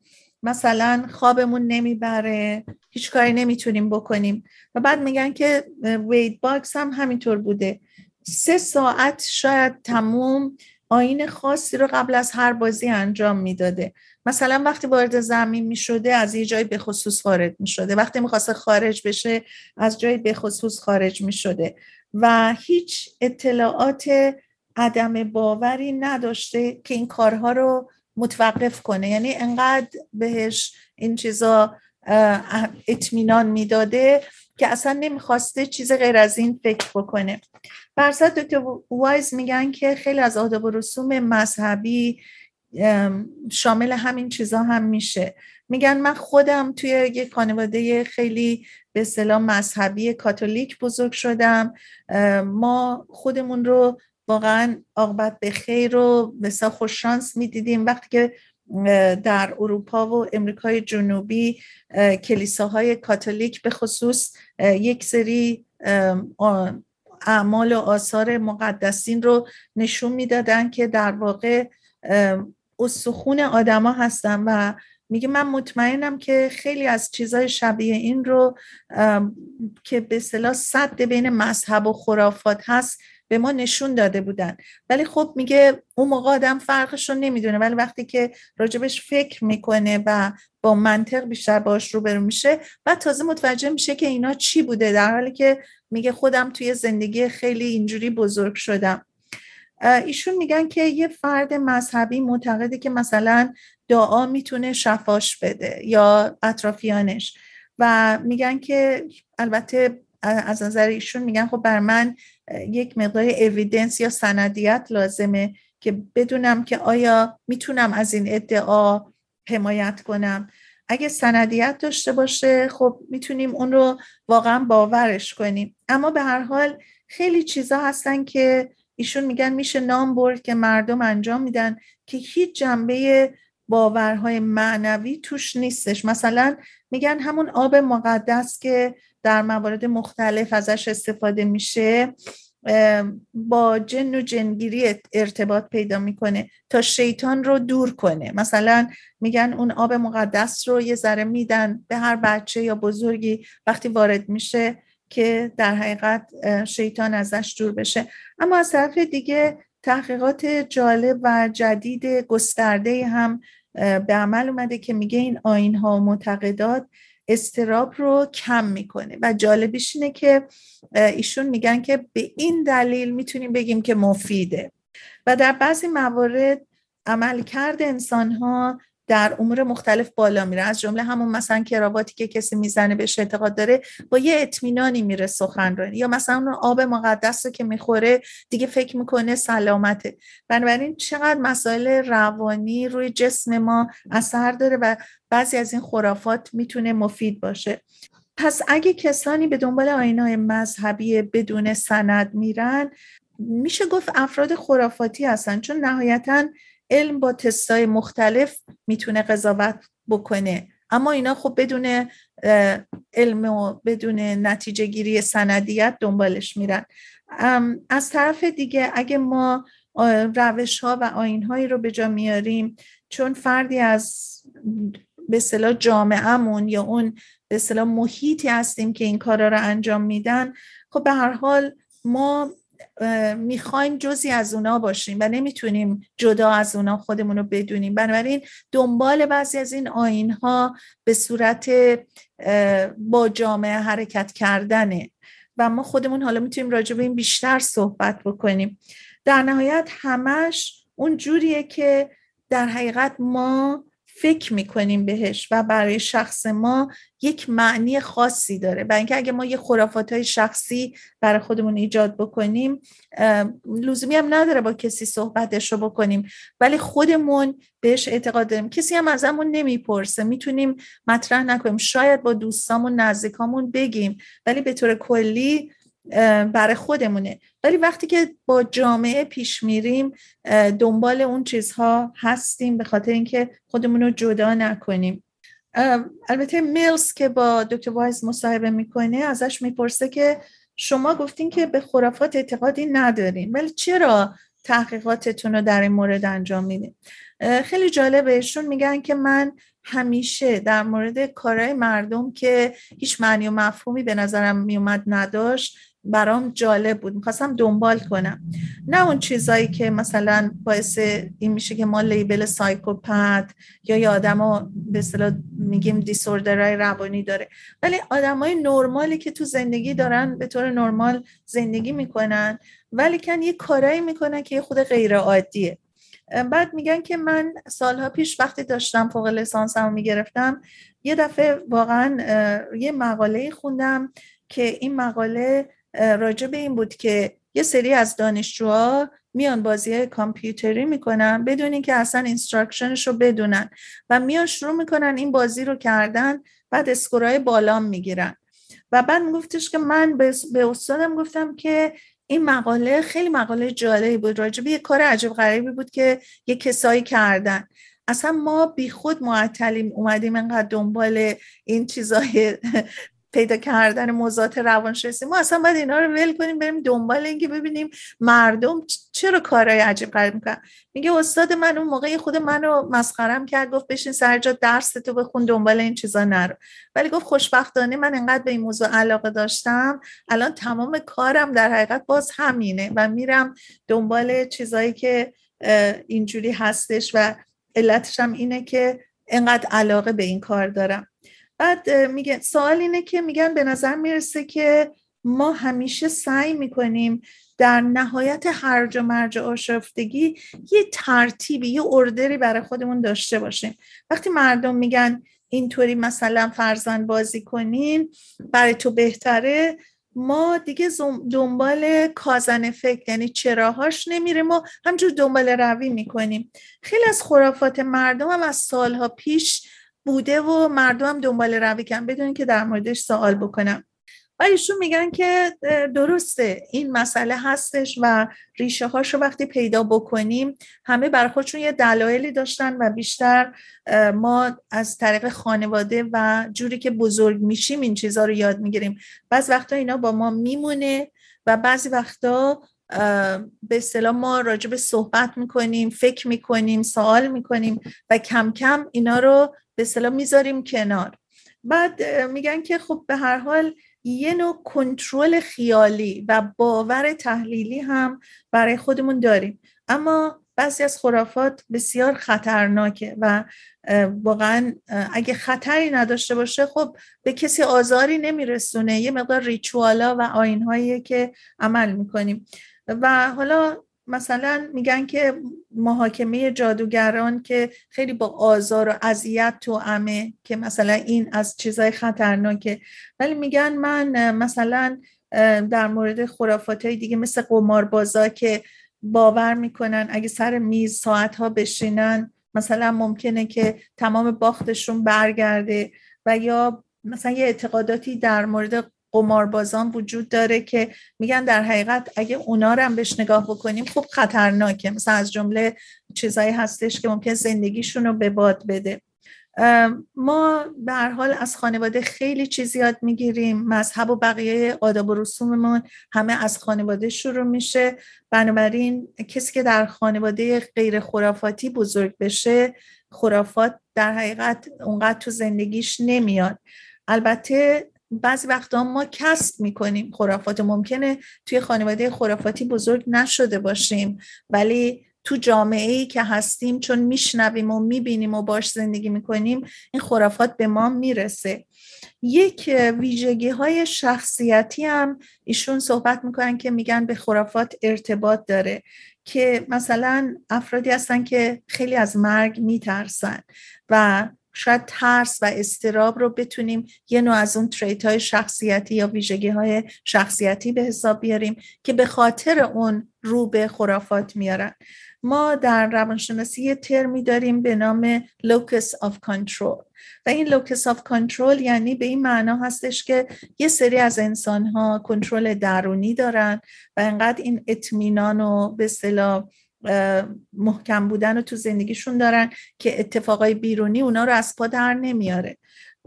مثلا خوابمون نمیبره، هیچ کاری نمیتونیم بکنیم. و بعد میگن که وید باکس هم همینطور بوده، سه ساعت شاید تموم آیین خاصی رو قبل از هر بازی انجام میداده. مثلا وقتی وارد زمین میشده از یه جای به خصوص خارج میشده، وقتی میخواسته خارج بشه از جای به خصوص خارج میشده و هیچ اطلاعات عدم باوری نداشته که این کارها رو متوقف کنه. یعنی انقدر بهش این چیزا اطمینان میداده که اصلا نمیخواسته چیز غیر از این فکر بکنه. برصد دکتر وایز میگن که خیلی از آداب و رسوم مذهبی شامل همین چیزا هم میشه. میگن من خودم توی یک خانواده خیلی به اصطلاح مذهبی کاتولیک بزرگ شدم. ما خودمون رو واقعا عاقبت به خیر رو بسیار خوش شانس میدیدیم. وقتی که در اروپا و امریکای جنوبی کلیساهای کاتولیک به خصوص یک سری اعمال و آثار مقدسین رو نشون میدادن که در واقع اسخون آدما هستن و میگه من مطمئنم که خیلی از چیزای شبیه این رو که به اصطلاح سد بین مذهب و خرافات هست به ما نشون داده بودن. ولی خب میگه اون موقع آدم فرقش رو نمیدونه، ولی وقتی که راجبش فکر میکنه و با منطق بیشتر باش روبرو میشه و تازه متوجه میشه که اینا چی بوده، در حالی که میگه خودم توی زندگی خیلی اینجوری بزرگ شدم. ایشون میگن که یه فرد مذهبی معتقده که مثلا دعا میتونه شفاش بده یا اطرافیانش، و میگن که البته از نظر ایشون میگن خب بر من یک مقدار اویدنس یا سندیت لازمه که بدونم که آیا میتونم از این ادعا حمایت کنم. اگه سندیت داشته باشه خب میتونیم اون رو واقعا باورش کنیم. اما به هر حال خیلی چیزا هستن که ایشون میگن میشه نام برد که مردم انجام میدن که هیچ جنبه باورهای معنوی توش نیستش. مثلا میگن همون آب مقدس که در موارد مختلف ازش استفاده میشه با جن و جنگیری ارتباط پیدا میکنه تا شیطان رو دور کنه. مثلا میگن اون آب مقدس رو یه ذره میدن به هر بچه یا بزرگی وقتی وارد میشه که در حقیقت شیطان ازش دور بشه. اما از طرف دیگه تحقیقات جالب و جدید گسترده هم به عمل اومده که میگه این آیین‌ها و معتقدات استراب رو کم میکنه و جالبیش اینه که ایشون میگن که به این دلیل میتونیم بگیم که مفیده. و در بعضی موارد عملکرد انسان‌ها در امور مختلف بالا میره، از جمله همون مثلا کراواتی که کسی میزنه بهش اعتقاد داره با یه اطمینانی میره سخنرانی، یا مثلا اون آب مقدس رو که میخوره دیگه فکر میکنه سلامته. بنابراین چقدر مسائل روانی روی جسم ما اثر داره و بعضی از این خرافات میتونه مفید باشه. پس اگه کسانی به دنبال آیین‌های مذهبی بدون سند میرن میشه گفت افراد خرافاتی هستن، چون نهایتاً علم با تستای مختلف میتونه قضاوت بکنه، اما اینا خب بدون علم و بدون نتیجه گیری سندیت دنبالش میرن. از طرف دیگه اگه ما روش ها و آیین هایی رو به جا میاریم، چون فردی از به اصطلاح جامعه‌مون یا اون به اصطلاح محیطی هستیم که این کارا رو انجام میدن، خب به هر حال ما میخوایم جزئی از اونا باشیم و نمیتونیم جدا از اونا خودمون رو بدونیم. بنابراین دنبال بعضی از این آیین‌ها به صورت با جامعه حرکت کردنه و ما خودمون حالا میتونیم راجع به این بیشتر صحبت بکنیم. در نهایت همش اون جوریه که در حقیقت ما فکر میکنیم بهش و برای شخص ما یک معنی خاصی داره. برای اینکه اگه ما یه خرافات‌های شخصی برای خودمون ایجاد بکنیم لزومی هم نداره با کسی صحبتش رو بکنیم، ولی خودمون بهش اعتقاد داریم. کسی هم ازمون نمیپرسه، میتونیم مطرح نکنیم، شاید با دوستامون نزدیکامون بگیم، ولی به طور کلی برای خودمونه. ولی وقتی که با جامعه پیش میریم دنبال اون چیزها هستیم به خاطر اینکه خودمون رو جدا نکنیم. البته میلز که با دکتر وایز مصاحبه میکنه ازش میپرسه که شما گفتین که به خرافات اعتقادی ندارین، ولی چرا تحقیقاتتون رو در این مورد انجام میدین؟ خیلی جالبه، ایشون میگن که من همیشه در مورد کارهای مردم که هیچ معنی و مفهومی به نظرم میومد نداشت برام جالب بود، میخواستم دنبال کنم، نه اون چیزایی که مثلا باعث این میشه که ما لیبل سایکوپت یا یه آدم ها به اصطلاح میگیم دیسوردرهای روانی داره، ولی آدم های نرمالی که تو زندگی دارن به طور نرمال زندگی میکنن ولی کن یه کارایی میکنن که خود غیر عادیه. بعد میگن که من سالها پیش وقتی داشتم فوق لیسانسمو میگرفتم یه دفعه واقعا یه مقاله خوندم که این مقاله راجع به این بود که یه سری از دانشجوها میان بازی‌های کامپیوتری میکنن بدون این که اصلا اینستراکشنش رو بدونن و میان شروع میکنن این بازی رو کردن، بعد اسکورای بالا میگیرن. و بعد میگفتش که من به استادم گفتم که این مقاله خیلی مقاله جالبی بود، راجع به یه کار عجب غریبی بود که یه کسایی کردن. اصلا ما بی خود معطلیم، اومدیم انقدر دنبال این چیزای پیدا کردن موضوعات روانشناسی، ما اصلا باید اینا رو ول کنیم بریم دنبال این که ببینیم مردم چرا کارهای عجیب غریب میکنن. میگه استاد من اون موقع خود منو مسخرم کرد، گفت بشین سر جا درس تو بخون دنبال این چیزا نرو، ولی گفت خوشبختانه من انقدر به این موضوع علاقه داشتم الان تمام کارم در حقیقت باز همینه و میرم دنبال چیزایی که اینجوری هستش و علتش هم اینه که انقدر علاقه به این کار دارم. بعد میگن سوال اینه که میگن به نظر میرسه که ما همیشه سعی میکنیم در نهایت هرج و مرج آشفتگی یه ترتیبی یه اردری برای خودمون داشته باشیم. وقتی مردم میگن اینطوری مثلا فرزند بازی کنین برای تو بهتره، ما دیگه دنبال کازن افکت یعنی چراهاش نمیره، ما همجور دنبال روی میکنیم. خیلی از خرافات مردم هم از سالها پیش بوده و مردم دنبال روی کردن بدون که در موردش سوال بکنم. ولی ایشون میگن که درسته این مسئله هستش و ریشه هاش رو وقتی پیدا بکنیم، همه برای خودشون یه دلایلی داشتن و بیشتر ما از طریق خانواده و جوری که بزرگ میشیم این چیزها رو یاد میگیریم. بعض وقتا اینا با ما میمونه و بعضی وقتا به اصطلاح ما راجع به صحبت میکنیم، فکر میکنیم، سوال میکنیم و کم کم اینا رو به اصطلاح میذاریم کنار. بعد میگن که خب به هر حال یه نوع کنترل خیالی و باور تحلیلی هم برای خودمون داریم، اما بعضی از خرافات بسیار خطرناکه و واقعا اگه خطری نداشته باشه خب به کسی آزاری نمیرسونه، یه مقدار ریچوالا و آیین‌هایی که عمل میکنیم. و حالا مثلا میگن که محاکمه جادوگران که خیلی با آزار و اذیت توأمه که مثلا این از چیزای خطرناکه، ولی میگن من مثلا در مورد خرافاتای دیگه مثل قماربازا که باور میکنن اگه سر میز ساعتها بشینن مثلا ممکنه که تمام باختشون برگرده، و یا مثلا یه اعتقاداتی در مورد قماربازان وجود داره که میگن در حقیقت اگه اونا رو هم بهش نگاه بکنیم خب خطرناکه، مثلا از جمله چیزایی هستش که ممکنه زندگیشون رو به باد بده. ما به هر حال از خانواده خیلی چیز یاد میگیریم، مذهب و بقیه آداب و رسوممون همه از خانواده شروع میشه، بنابراین کسی که در خانواده غیر خرافاتی بزرگ بشه خرافات در حقیقت اونقدر تو زندگیش نمیاد. البته بعضی وقتا ما کسب میکنیم خرافات، ممکنه توی خانواده خرافاتی بزرگ نشده باشیم ولی تو جامعه‌ای که هستیم چون میشنویم و میبینیم و باش زندگی میکنیم این خرافات به ما میرسه. یک ویژگی‌های شخصیتی هم ایشون صحبت میکنن که میگن به خرافات ارتباط داره، که مثلا افرادی هستن که خیلی از مرگ میترسن و شاید ترس و اضطراب رو بتونیم یه نوع از اون تریت های شخصیتی یا ویژگی های شخصیتی به حساب بیاریم که به خاطر اون رو به خرافات میارن. ما در روانشناسی یه ترمی داریم به نام لوکس اف کنترول و این لوکس اف کنترول یعنی به این معنا هستش که یه سری از انسان‌ها کنترل درونی دارن و انقدر این اطمینان و به اصطلاح محکم بودن رو تو زندگیشون دارن که اتفاقای بیرونی اونا رو از پا در نمیاره.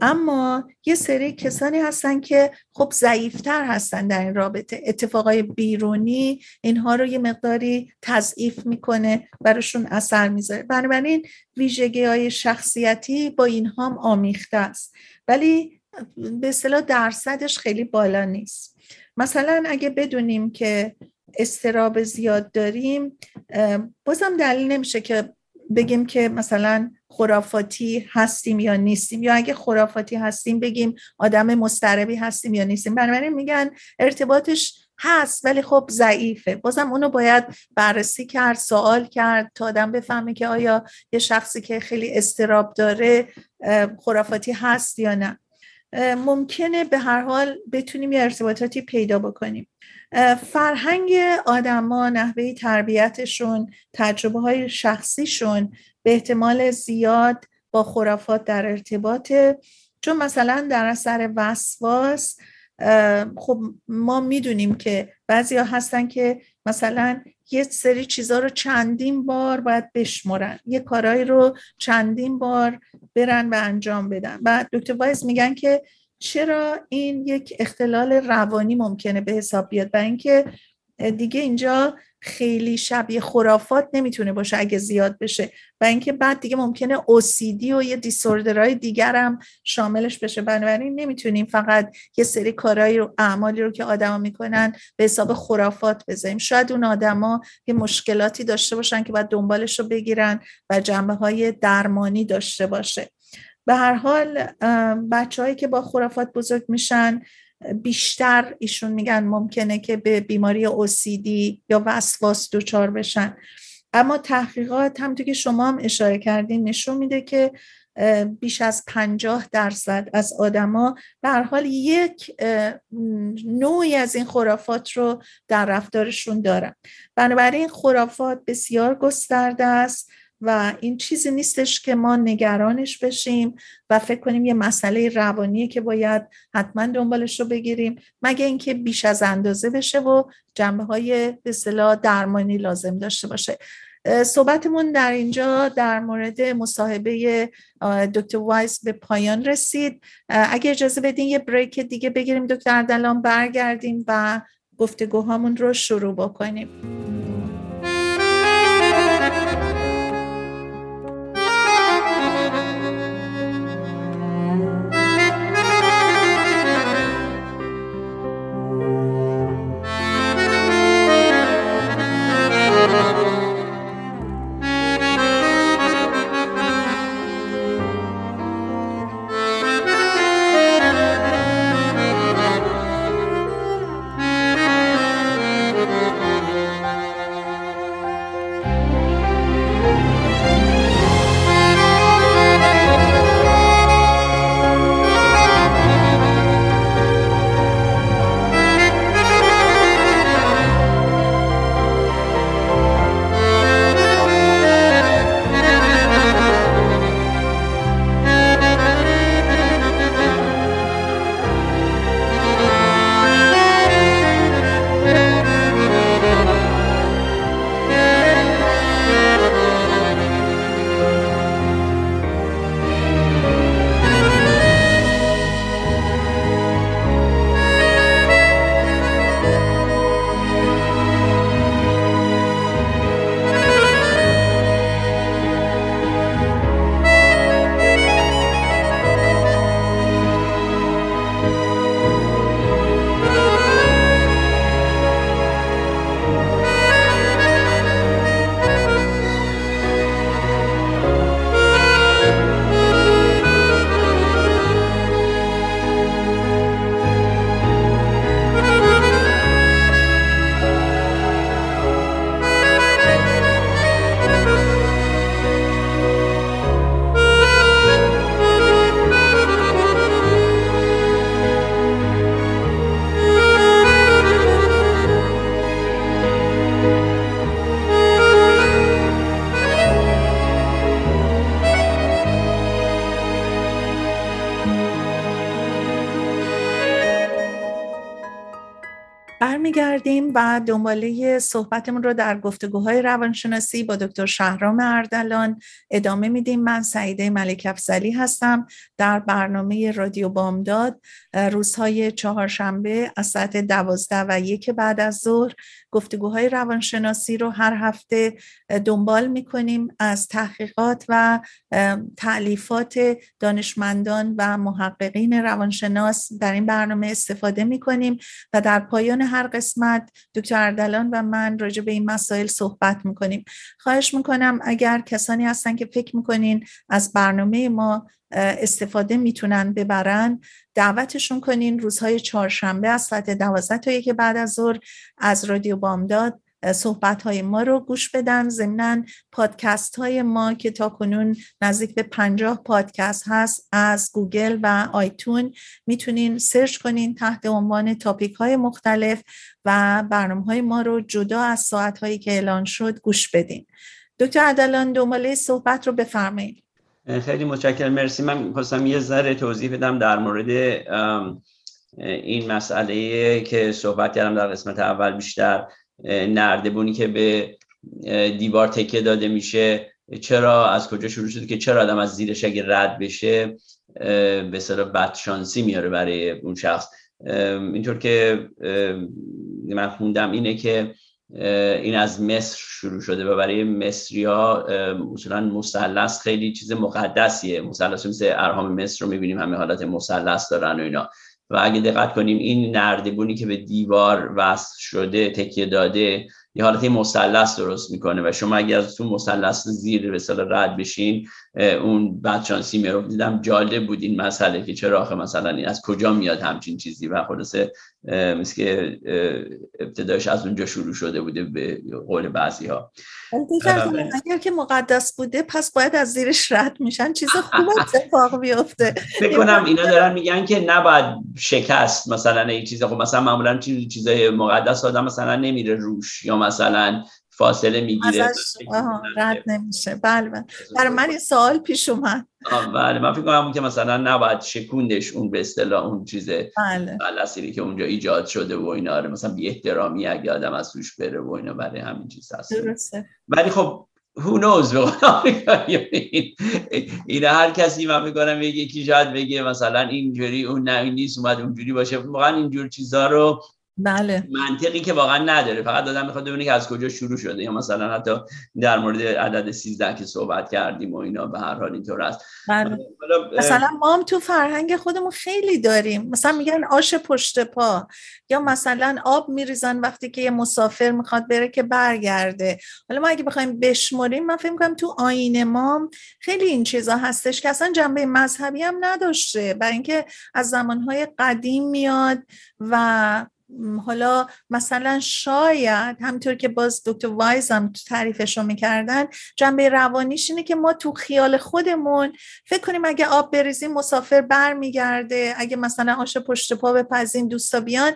اما یه سری کسانی هستن که خب ضعیف‌تر هستن در این رابطه، اتفاقای بیرونی اینها رو یه مقداری تضعیف میکنه، براشون اثر میذاره. بنابراین ویژگی‌های شخصیتی با اینها هم آمیخته است، ولی به اصطلاح درصدش خیلی بالا نیست. مثلا اگه بدونیم که استراب زیاد داریم، بازم دلیل نمیشه که بگیم که مثلا خرافاتی هستیم یا نیستیم، یا اگه خرافاتی هستیم بگیم آدم مضطربی هستیم یا نیستیم. بنابراین میگن ارتباطش هست ولی خب ضعیفه. بازم اونو باید بررسی کرد، سوال کرد تا آدم بفهمه که آیا یه شخصی که خیلی استراب داره خرافاتی هست یا نه. ممکنه به هر حال بتونیم یه ارتباطاتی پیدا بکنیم. فرهنگ آدم‌ها، نحوه تربیتشون، تجربه‌های شخصیشون به احتمال زیاد با خرافات در ارتباطه، چون مثلا در اثر وسواس خب ما میدونیم که بعضیا هستن که مثلا یه سری چیزا رو چندین بار باید بشمرن، یه کارایی رو چندین بار برن و انجام بدن. و دکتر وایز میگن که چرا این یک اختلال روانی ممکنه به حساب بیاد، و اینکه دیگه اینجا خیلی شبیه خرافات نمیتونه باشه اگه زیاد بشه، و اینکه بعد دیگه ممکنه او سی دی و یه دیسوردرهای دیگر هم شاملش بشه. بنابراین نمیتونیم فقط یه سری کارهایی رو، اعمالی رو که آدما میکنن به حساب خرافات بذاریم. شاید اون آدما یه مشکلاتی داشته باشن که باید دنبالش رو بگیرن و جنبه‌های درمانی داشته باشه. به هر حال بچه‌هایی که با خرافات بزرگ میشن بیشتر، ایشون میگن، ممکنه که به بیماری او سی دی یا وسواس دچار بشن. اما تحقیقات، همونطور که شما هم اشاره کردین، نشون میده که بیش از پنجاه درصد از آدما به هر حال یک نوعی از این خرافات رو در رفتارشون دارن. بنابراین خرافات بسیار گسترده است و این چیزی نیستش که ما نگرانش بشیم و فکر کنیم یه مسئله روانیه که باید حتما دنبالش رو بگیریم، مگه اینکه بیش از اندازه بشه و جنبه‌های به اصطلاح درمانی لازم داشته باشه. صحبتمون در اینجا در مورد مصاحبه دکتر وایز به پایان رسید. اگه اجازه بدین یه بریک دیگه بگیریم دکتر اردلان، برگردیم و گفتگوهامون رو شروع بکنیم. بریم و دنباله صحبتمون رو در گفتگوهای روانشناسی با دکتر شهرام اردلان ادامه میدیم. من سعیده ملک افضلی هستم در برنامه رادیو بامداد روزهای چهارشنبه از ساعت دوازده و یک بعد از ظهر گفتگوهای روانشناسی رو هر هفته دنبال میکنیم از تحقیقات و تألیفات دانشمندان و محققین روانشناس. در این برنامه استفاده میکنیم و در پایان هر قسمت دکتر اردلان و من راجع به این مسائل صحبت میکنیم. خواهش میکنم اگر کسانی هستن که فکر میکنین از برنامه ما استفاده میتونن ببرن دعوتشون کنین روزهای چهارشنبه از ساعت دوازده تا یک بعد از ظهر از رادیو بامداد صحبت‌های ما رو گوش بدن. ضمناً پادکست‌های ما که تاکنون نزدیک به پنجاه پادکست هست از گوگل و آیتون میتونین سرچ کنین تحت عنوان تاپیک‌های مختلف و برنامه‌های ما رو جدا از ساعت‌هایی که اعلان شد گوش بدین. دکتر اردلان دنباله صحبت رو بفرمایید. خیلی متشکرم، مرسی. من می‌خواستم یه ذره توضیح بدم در مورد این مسئله که صحبت کردم در قسمت اول، بیشتر نردبونی که به دیوار تکیه داده میشه چرا از کجا شروع شد، که چرا آدم از زیرش اگه رد بشه به اصطلاح بدشانسی میاره برای اون شخص. اینطور که من خوندم اینه که این از مصر شروع شده و برای مصری‌ها اصولا مثلث خیلی چیز مقدسیه. مثلث مثل ارهام مصر رو میبینیم همه حالت مثلث دارن و اینا، و اگه دقت کنیم این نردبونی که به دیوار وصل شده تکیه داده یه حالت مثلث درست میکنه و شما اگر از تو مثلث زیر به اصطلاح رد بشین اون بدشانسی میره. دیدم جالب بود این مسئله که چرا آخه مثلا این از کجا میاد همچین چیزی، و خلاصه مثل که ابتدایش از اونجا شروع شده بوده به قول بعضیها. اگر که مقدس بوده پس باید از زیرش رد میشن، چیز خوب اتفاق میفته. فکر کنم اینا دارن میگن که نباید شکست مثلا این چیزا. خب مثلا معمولا چیزای مقدس آدم مثلا نمیره روش یا مثلا فاصله میگیره ازش رد نمیشه. بله برای من یه سوال پیش اومد. بله من فکر کنم که مثلا نباید شکوندش اون به اصطلاح اون چیزه بلسیری که اونجا ایجاد شده و اینا، مثلا بی احترامی اگه آدم از روش بره و اینا، برای همین چیز هست. درسته. ولی خب who knows این هر کسی من فکر کنم یکی شاید بگه مثلا اینجوری اون نه نیست اومد اونجوری باشه. واقعا اینجور چیزا رو بله منطقی که واقعا نداره، فقط آدم میخواد ببینه که از کجا شروع شده. یا مثلا حتی در مورد عدد سیزده که صحبت کردیم و اینا به هر حال اینطور است. بله. مثلا ما هم تو فرهنگ خودمون خیلی داریم، مثلا میگن آش پشت پا، یا مثلا آب میریزن وقتی که یه مسافر میخواد بره که برگرده. حالا ما اگه بخوایم بشمریم من فکر میکنم تو آیین ما خیلی این چیزا هستش که اصلا جنبه مذهبی هم نداشته، برای اینکه از زمانهای قدیم میاد و حالا مثلا شاید همینطور که باز دکتر وایز هم تعریفش رو میکردن جنبه روانیش اینه که ما تو خیال خودمون فکر کنیم اگه آب بریزیم مسافر بر میگرده، اگه مثلا آش پشت پا بپزیم دوستا بیان.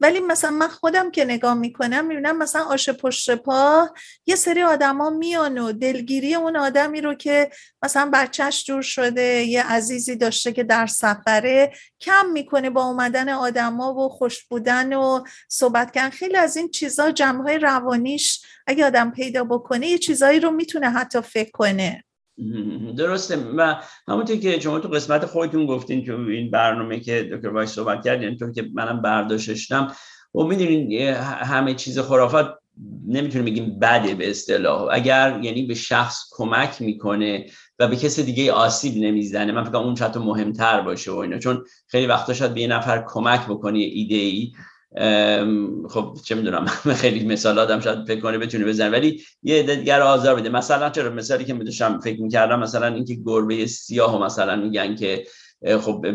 ولی مثلا من خودم که نگاه میکنم میبینم مثلا آش پشت پا یه سری آدم ها میان و دلگیری اون آدمی رو که مثلا بچهش جور شده یه عزیزی داشته که در سفره کم میکنه با اومدن آدم ها و خوش بودن و صحبت کردن. خیلی از این چیزا جنبه‌های روانیش اگه آدم پیدا بکنه یه چیزایی رو میتونه حتی فکر کنه. درسته. و همونطور که شما تو قسمت خودتون گفتین تو این برنامه که دکتر وایس صحبت کردین، یعنی تو که منم برداشتم و میدونین همه چیز خرافات نمیتونه بگیم بده به اصطلاح، اگر یعنی به شخص کمک میکنه و به کسی دیگه آسیب نمیزنه من فکر کنم اون چطور مهمتر باشه و اینا. چون خیلی وقتا شاید به یه نفر کمک بکنی ایده ای، خب چه میدونم خیلی مثال آدم شاید فکر کنه بتونه بزنه ولی یه عده دیگر آزار بده. مثلا چرا مثالی که می‌داشتم فکر می‌کردم مثلا اینکه گربه سیاهو مثلا میگن که خب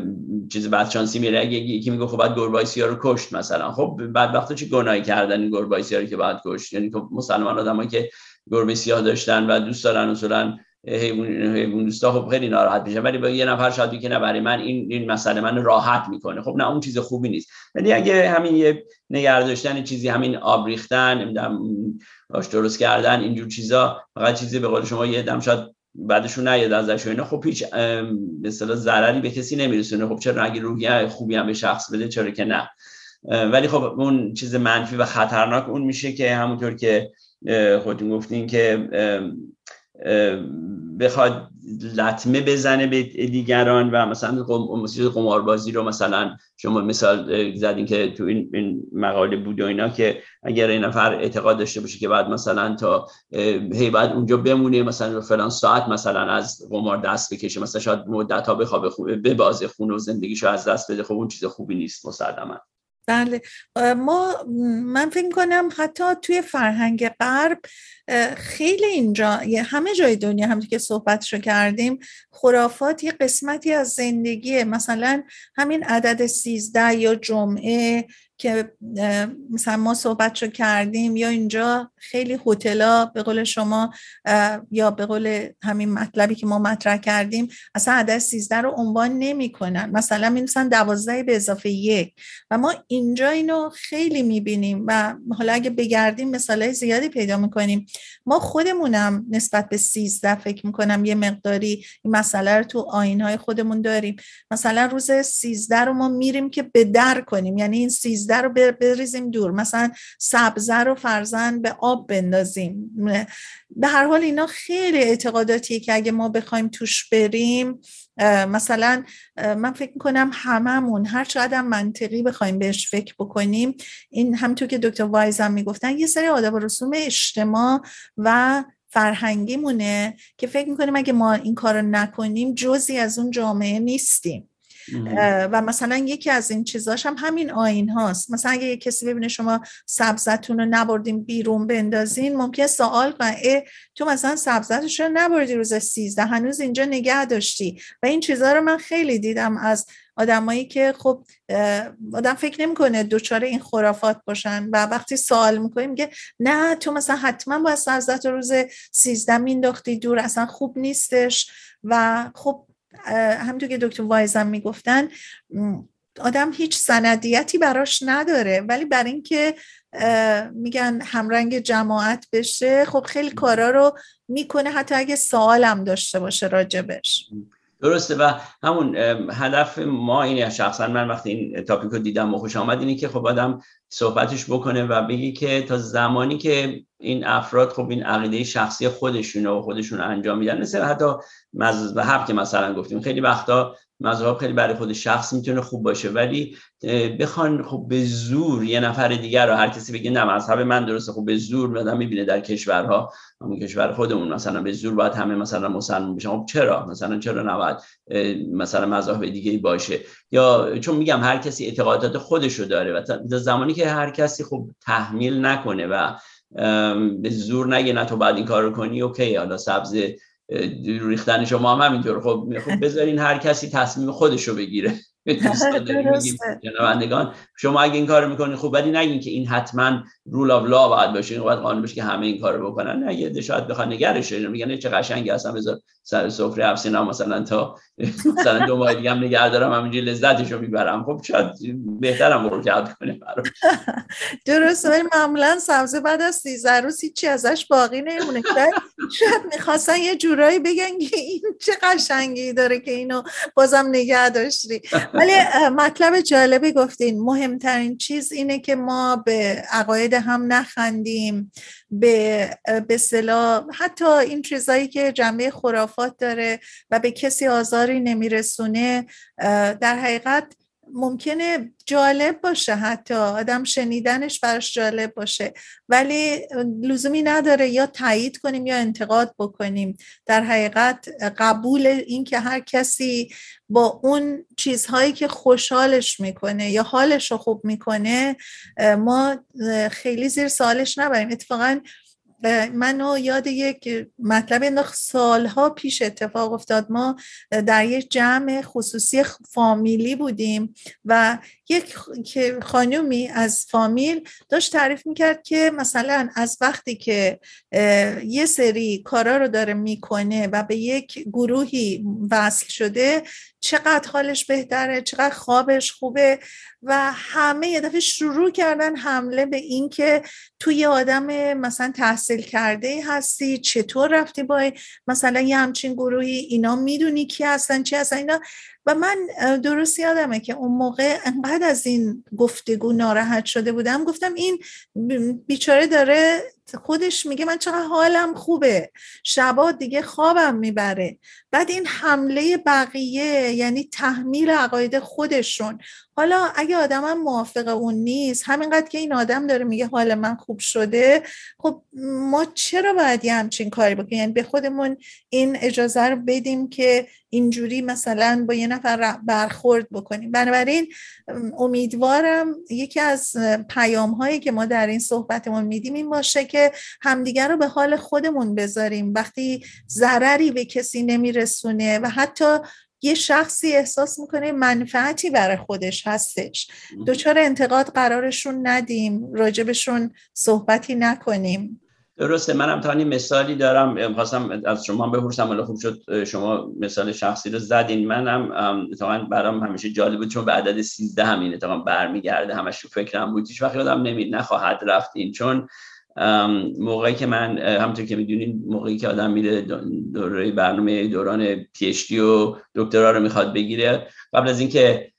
چیز بدشانسی میره اگه یکی میگه خب بعد گربه سیاه رو کشت مثلا، خب بعد وقتا چه گناهی کردن این گربه سیاه رو که بعد کشت. یعنی که مسلمان آدمایی که گربه سیاه داشتن و دوست دارن اصولا حیوان حیوان دوستا خب خیلی ناراحت میشن، ولی با یه نفر شادی که نه برای من این این مسئله من راحت میکنه، خب نه اون چیز خوبی نیست. ولی اگه همین یه نگرداشتن چیزی، همین آب ریختن، نمیدونم آش درست کردن، اینجور چیزا فقط چیزی به قول شما یه دم شاد بعدشون نیاد ازش و اینا، خب هیچ به اصطلاح ضرری به کسی نمیرسونه. خب چرا اگه روحیه خوبی هم به شخص بده چرا که نه. ولی خب اون چیز منفی و خطرناک اون میشه که همونطور که خودتون گفتین که بخواد لطمه بزنه به دیگران و مثلا مسئله قماربازی رو مثلا شما مثال زدین که تو این, این مقاله بود و اینا که اگر این نفر اعتقاد داشته باشه که بعد مثلا تا هی بعد اونجا بمونه مثلا فلان ساعت مثلا از قمار دست بکشه مثلا شاید مدت ها بخوابه خوب ببازه خونه و زندگیشو از دست بده، خب اون چیز خوبی نیست مسلماً. بله ما من فکر کنم حتی توی فرهنگ غرب خیلی اینجا همه جای دنیا همونطور که صحبتشو کردیم خرافات یه قسمتی از زندگیه، مثلا همین عدد سیزده یا جمعه که مثلا ما صحبتشو کردیم یا اینجا خیلی هتل‌ها به قول شما یا به قول همین مطلبی که ما مطرح کردیم اصلا عدد سیزده رو عنوان نمی کنن، مثلا می‌نویسن دوازده به اضافه یک و ما اینجا اینو خیلی می‌بینیم و حالا اگه بگردیم مثالای زیادی پیدا می‌کنیم. ما خودمونم نسبت به سیزده فکر می‌کنم یه مقداری این مسئله رو تو آیین‌های خودمون داریم، مثلا روز سیزده رو ما میریم که به در کنیم، یعنی این سیزده رو بریزیم دور، مثلا سبزه رو فرزند به آب بندازیم. به هر حال اینا خیلی اعتقاداتیه که اگه ما بخوایم توش بریم مثلا من فکر میکنم هممون هر چقدر منطقی بخوایم بهش فکر بکنیم این همونطور که دکتر وایز هم میگفتن یه سری آداب و رسوم اجتماع و فرهنگیمونه که فکر میکنیم اگه ما این کار رو نکنیم جزئی از اون جامعه نیستیم. و مثلا یکی از این چیزاش هم همین آیین هاست، مثلا اگه کسی ببینه شما سبزتون رو نبردین بیرون بندازین ممکنه سوال کنه تو مثلا سبزتش رو نبردی روز سیزده هنوز اینجا نگه داشتی و این چیزا رو من خیلی دیدم از آدمایی که خب آدم فکر نمی‌کنه دوچاره این خرافات باشن و وقتی سوال می‌کنیم میگه نه تو مثلا حتما باید سبزت روز سیزده مینداختی دور اصلا خوب نیستش. و خب همونطور که دکتر وایز هم میگفتن آدم هیچ سندیتی براش نداره ولی برای این که میگن همرنگ جماعت بشه خب خیلی کارا رو میکنه حتی اگه سوال هم داشته باشه راجبش. درسته و همون هدف ما اینه، شخصا من وقتی این تاپیک رو دیدم و خوش آمد اینه که خب آدم صحبتش بکنه و بگی که تا زمانی که این افراد خب این عقیده شخصی خودشون و خودشون انجام میدن مثل حتی مذهب که مثلا گفتیم خیلی وقتا مذهب خیلی برای خود شخص میتونه خوب باشه ولی بخوان خب به زور یه نفر دیگر رو هر کسی بگه نه مذهب من درسته، خب به زور آدم میبینه در کشورها همون کشور خودمون مثلا به زور باید همه مثلا مسلمان بشن، خب چرا مثلا چرا نباید مثلا مذهب دیگه‌ای باشه یا چون میگم هر کسی اعتقادات خودشو داره و تا زمانی که هر کسی خب تحمیل نکنه و به زور نگه نه تو بعد این کارو کنی اوکی حالا سبز ریختن شما هم همینطور خب خب بذارین هر کسی تصمیم خودش رو بگیره. جنابندگان شما اگه این کارو میکنین خب ولی نگین که این حتما رول آف لا باید باشه، این باید قانون باشه که همه این کارو بکنن، نه یه شاید بخواد نگرش اینو میگن چه قشنگه اصلا بذار سر سفره افسینا مثلا تا مثلا دو ماه دیگه هم نگه دارم همینجوری لذتشو میبرم، خب شاید بهترم رو جذب کنه برام. درسته ولی معمولا سبزه بعد از سیزده روز هیچ چیزی ازش باقی نمونه، شاید میخواستن یه جورایی بگن که این چه قشنگی داره که اینو بازم نگه داشتی. ولی مطلب جالبی گفتین، مهمترین چیز اینه که ما به عقاید هم نخندیم، به به اصطلاح حتی این چیزایی که جنبه خرافات داره و به کسی آزاری نمیرسونه در حقیقت ممکنه جالب باشه، حتی آدم شنیدنش براش جالب باشه ولی لزومی نداره یا تایید کنیم یا انتقاد بکنیم. در حقیقت قبول این که هر کسی با اون چیزهایی که خوشحالش میکنه یا حالش رو خوب میکنه ما خیلی زیر سوالش نبریم. اتفاقاً منو یاد یک مطلب انداخت سالها پیش اتفاق افتاد، ما در یک جمع خصوصی فامیلی بودیم و یک خانومی از فامیل داشت تعریف میکرد که مثلا از وقتی که یه سری کارا رو داره میکنه و به یک گروهی وصل شده چقدر حالش بهتره، چقدر خوابش خوبه و همه یه دفعه شروع کردن حمله به این که تو یه آدم مثلا تحصیل کرده هستی، چطور رفتی با مثلا یه همچین گروهی، اینا میدونی کی هستن چی هستن اینا. و من درست یادمه که اون موقع انقدر از این گفتگو ناراحت شده بودم، گفتم این بیچاره داره خودش میگه من چقدر حالم خوبه، شبا دیگه خوابم میبره. بعد این حمله بقیه، یعنی تحمیل عقاید خودشون. حالا اگه آدمم موافق اون نیست، همینقدر که این آدم داره میگه حال من خوب شده، خب ما چرا باید یه همچین کاری بکنیم؟ یعنی به خودمون این اجازه رو بدیم که اینجوری مثلا با یه نفر برخورد بکنیم. بنابراین امیدوارم یکی از پیام‌هایی که ما در این صحبتمون میدیم این باشه که همدیگر رو به حال خودمون بذاریم. وقتی ضرری به کسی نمیرسونه و حتی یه شخصی احساس میکنه منفعتی برای خودش هستش، دوچار انتقاد قرارشون ندیم، راجبشون صحبتی نکنیم. درسته. منم تا این مثالی دارم، خواستم از شما بپرسم، ولی خوب شد شما مثال شخصی رو زدین. منم اتفاقا برام همیشه جالب بود، چون به عدد سیزده همین اتفاقا برمیگرده، همش رو فکرم بود، هیچ وقت یادم نمید نخواهد رفتین. چون موقعی که من همونطور که میدونین موقعی که آدم میره دوره برنامه دوران پی اچ دی و دکترا رو میخواد بگیره، قبل از اینکه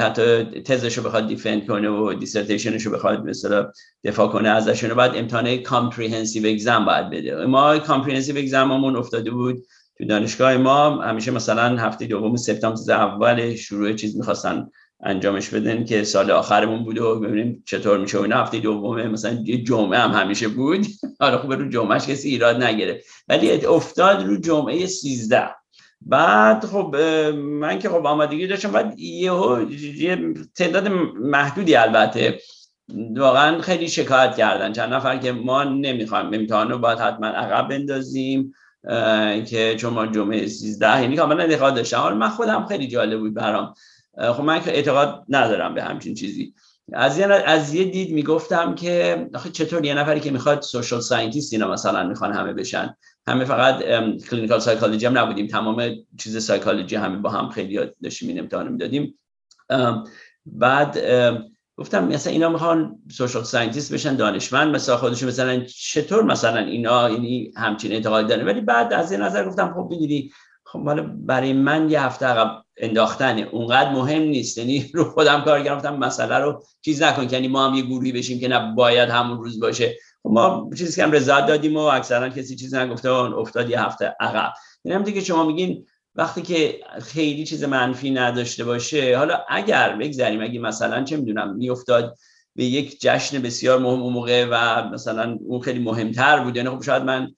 حتی تزشو بخواد دیفند کنه و دیسرتیشنشو بخواد مثلا دفاع کنه ازشون، بعد امتحانه کامپریهنسیو اگزم باید بده. ما کامپریهنسیو اگزممون افتاده بود تو دانشگاه ما، همیشه مثلا هفته دوم سپتامبر اول شروع چیز میخواستن انجامش بدن که سال آخرمون بود و ببینیم چطور میشه. اینا هفته دومه مثلا، یه جمعه هم همیشه بود. حالا خوب رو جمعهش کسی ایراد نگرفت، ولی افتاد رو جمعه سیزده. بعد خب من که خب آمادگی داشتم، بعد یهو یه تعداد محدودی البته واقعا خیلی شکایت کردن، چند نفر که ما نمیخوایم امتحانو باید حتما عقب بندازیم که چون ما جمعه سیزده، یعنی کاملا انتقاد داشتن. حالا من خودم خیلی جالب بود برام، خب من که اعتقاد ندارم به همچین چیزی. از یه از یه دید میگفتم که آخه چطور یه نفری که میخواد سوشال ساینتیست اینا مثلا میخوان همه بشن، همه فقط کلینیکال سایکولوژی هم نبودیم، تمام چیز سایکولوژی همه با هم خیلی داشتیم امتحان میدادیم. بعد گفتم مثلا اینا میخوان سوشال ساینتیست بشن، دانشمند مثلا خودشون، مثلا چطور مثلا اینا، یعنی همچین اعتقاد دارن. ولی بعد از این نظر گفتم خب ببینید، خب حالا برای من یه هفته عقب انداختن اونقدر مهم نیست، یعنی رو خودم کار گرفتم مسئله رو چیز نکن، یعنی ما هم یه گروهی بشیم که نه باید همون روز باشه. ما چیزی که هم رضایت دادیم و اکثرا کسی چیز نگفته و افتاد یه هفته عقب. یعنی همونطور که شما میگین وقتی که خیلی چیز منفی نداشته باشه، حالا اگر بگذاریم اگه مثلا چه میدونم میافتاد به یک جشن بسیار مهم اون موقع و مثلا اون خیلی مهمتر بود، یعنی خب شاید من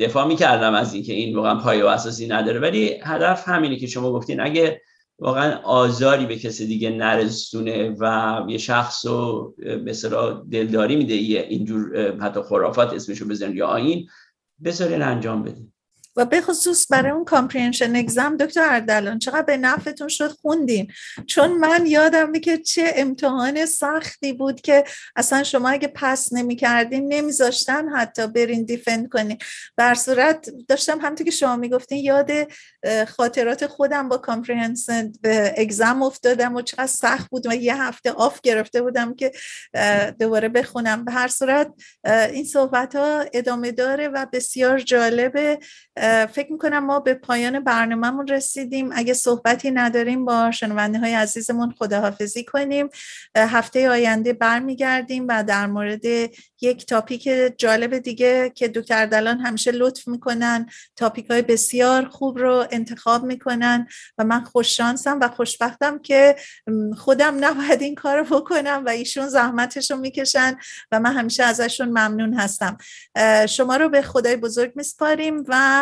دفاع می‌کردم از اینکه این واقعا پایه و اساسی نداره. ولی هدف همینه که شما گفتین، اگه واقعا آزاری به کسی دیگه نرسونه و یه شخص رو به اصطلاح دلداری میده، اینجور حتی خرافات اسمشو بزنین یا آیین، بذارین انجام بدین. و به خصوص برای اون کامپریهنشن اگزم دکتر اردلان چقدر به نفعتون شد خوندین، چون من یادمه که چه امتحان سختی بود که اصلا شما اگه پس نمی کردین نمیذاشتن حتی برین دیفند کنین. در صورت داشتم همونطور که شما میگفتین یاد خاطرات خودم با کامپریهنشن اگزم افتادم و چقدر سخت بود و یه هفته آف گرفته بودم که دوباره بخونم. به هر صورت این صحبت ها ادامه داره و بسیار جالبه. فکر میکنم ما به پایان برنامه‌مون رسیدیم. اگه صحبتی نداریم با شنونده‌های عزیزمون خداحافظی کنیم. هفته آینده برمیگردیم و در مورد یک تاپیک جالب دیگه که دکتر اردلان همیشه لطف میکنن، تاپیک‌های بسیار خوب رو انتخاب میکنن و من خوششانسم و خوشبختم که خودم نباید این کار رو بکنم و ایشون زحمتش رو میکشن و من همیشه ازشون ممنون هستم. شما رو به خدای بزرگ میسپاریم و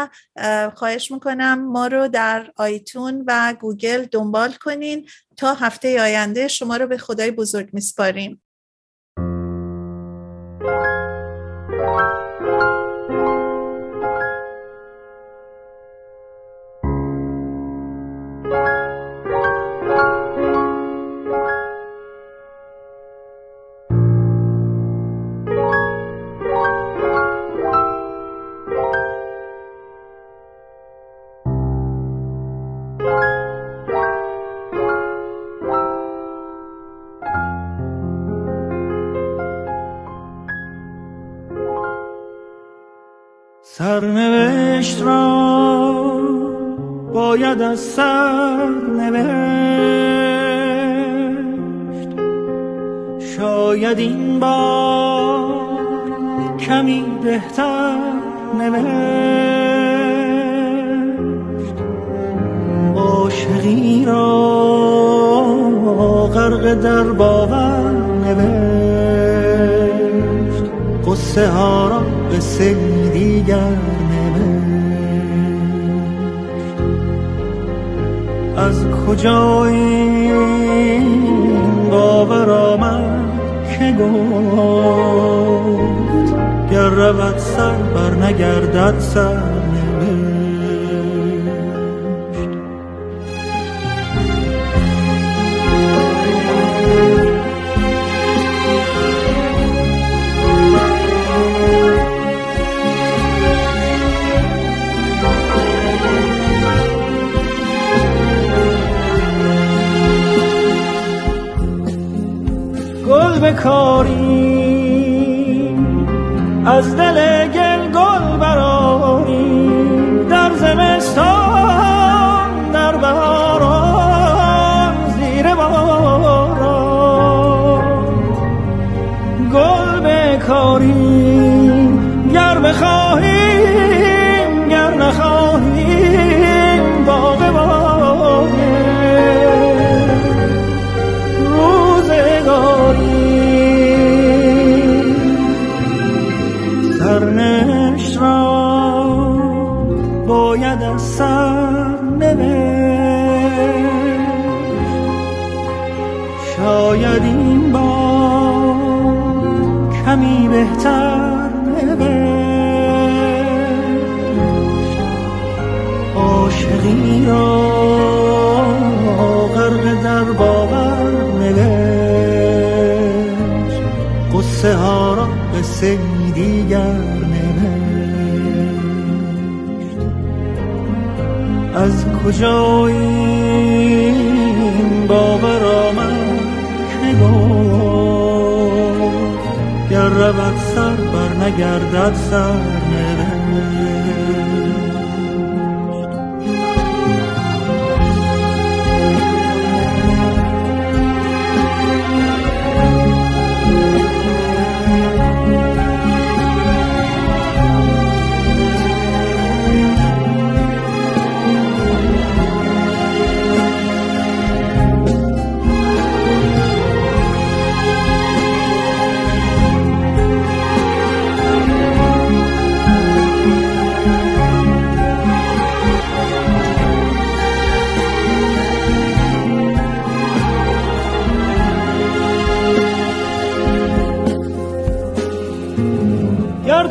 خواهش میکنم ما رو در آیتون و گوگل دنبال کنین. تا هفته آینده شما رو به خدای بزرگ میسپاریم. سرنوشت را باید از سر نوشت. شاید این بار کمی بهتر نوشت. عاشقی را غرق در باور نوشت. قصه ها را قصه دیگر از کجا این باور آمد که گفت گر رود سر بر نگردد سر کاری از دل گل گل برآری در زمستان در بهاران زیر باران گل بکاری گر بخواهیم گر نخواهیم باغ باغه روزگاری باید از سر نوشت. شاید این بار کمی بهتر نوشت. عاشقی را غرق در باور نوشت. قصه ها را قصه دیگر از کجا این باور آمد که گفت گر رود سر بر نگردد سر نرفت.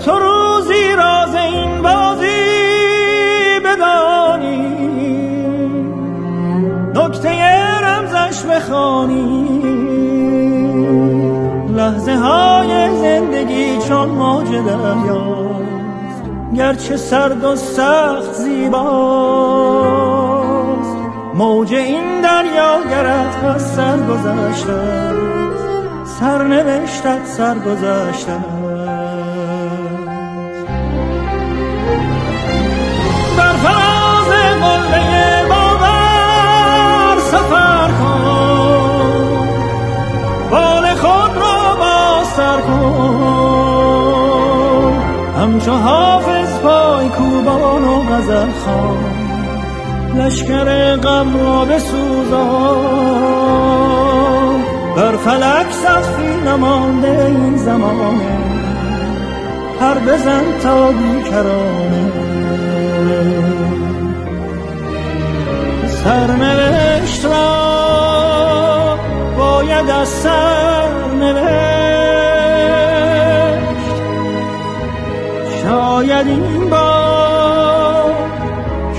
تو روزی راز این بازی بدانی نکته رمزش بخوانی لحظه های زندگی چون موج دریاست گرچه سرد و سخت زیباست موج این دریا گرت از سر گذشته سرنوشتت سر گذشته همچو حافظ پای کوبان و غزل خوان لشکر غم را بسوزان بر فلک سخفی نمانده این زمانه پر بزن تا بیکرانه سرنوشت را باید از سرنوشت. شاید این بار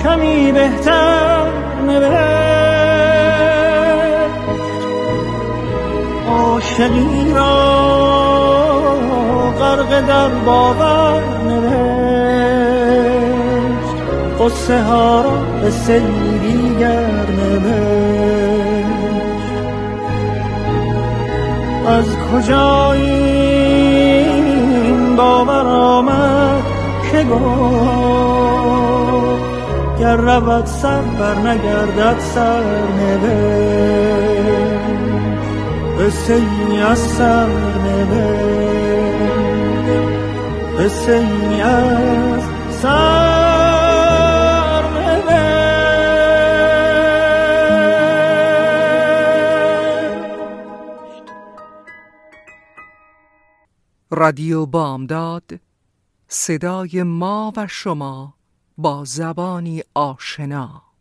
کمی بهتر نوشت. عاشقی را غرق در باور نوشت. قصه ها را قصه دیگر نوشت. از کجا این باور آمد که گفت گر بر رود سر بر نگردد سر نبه حسینی از سر نبه حسینی از سر نبه. رادیو بامداد، صدای ما و شما با زبانی آشنا.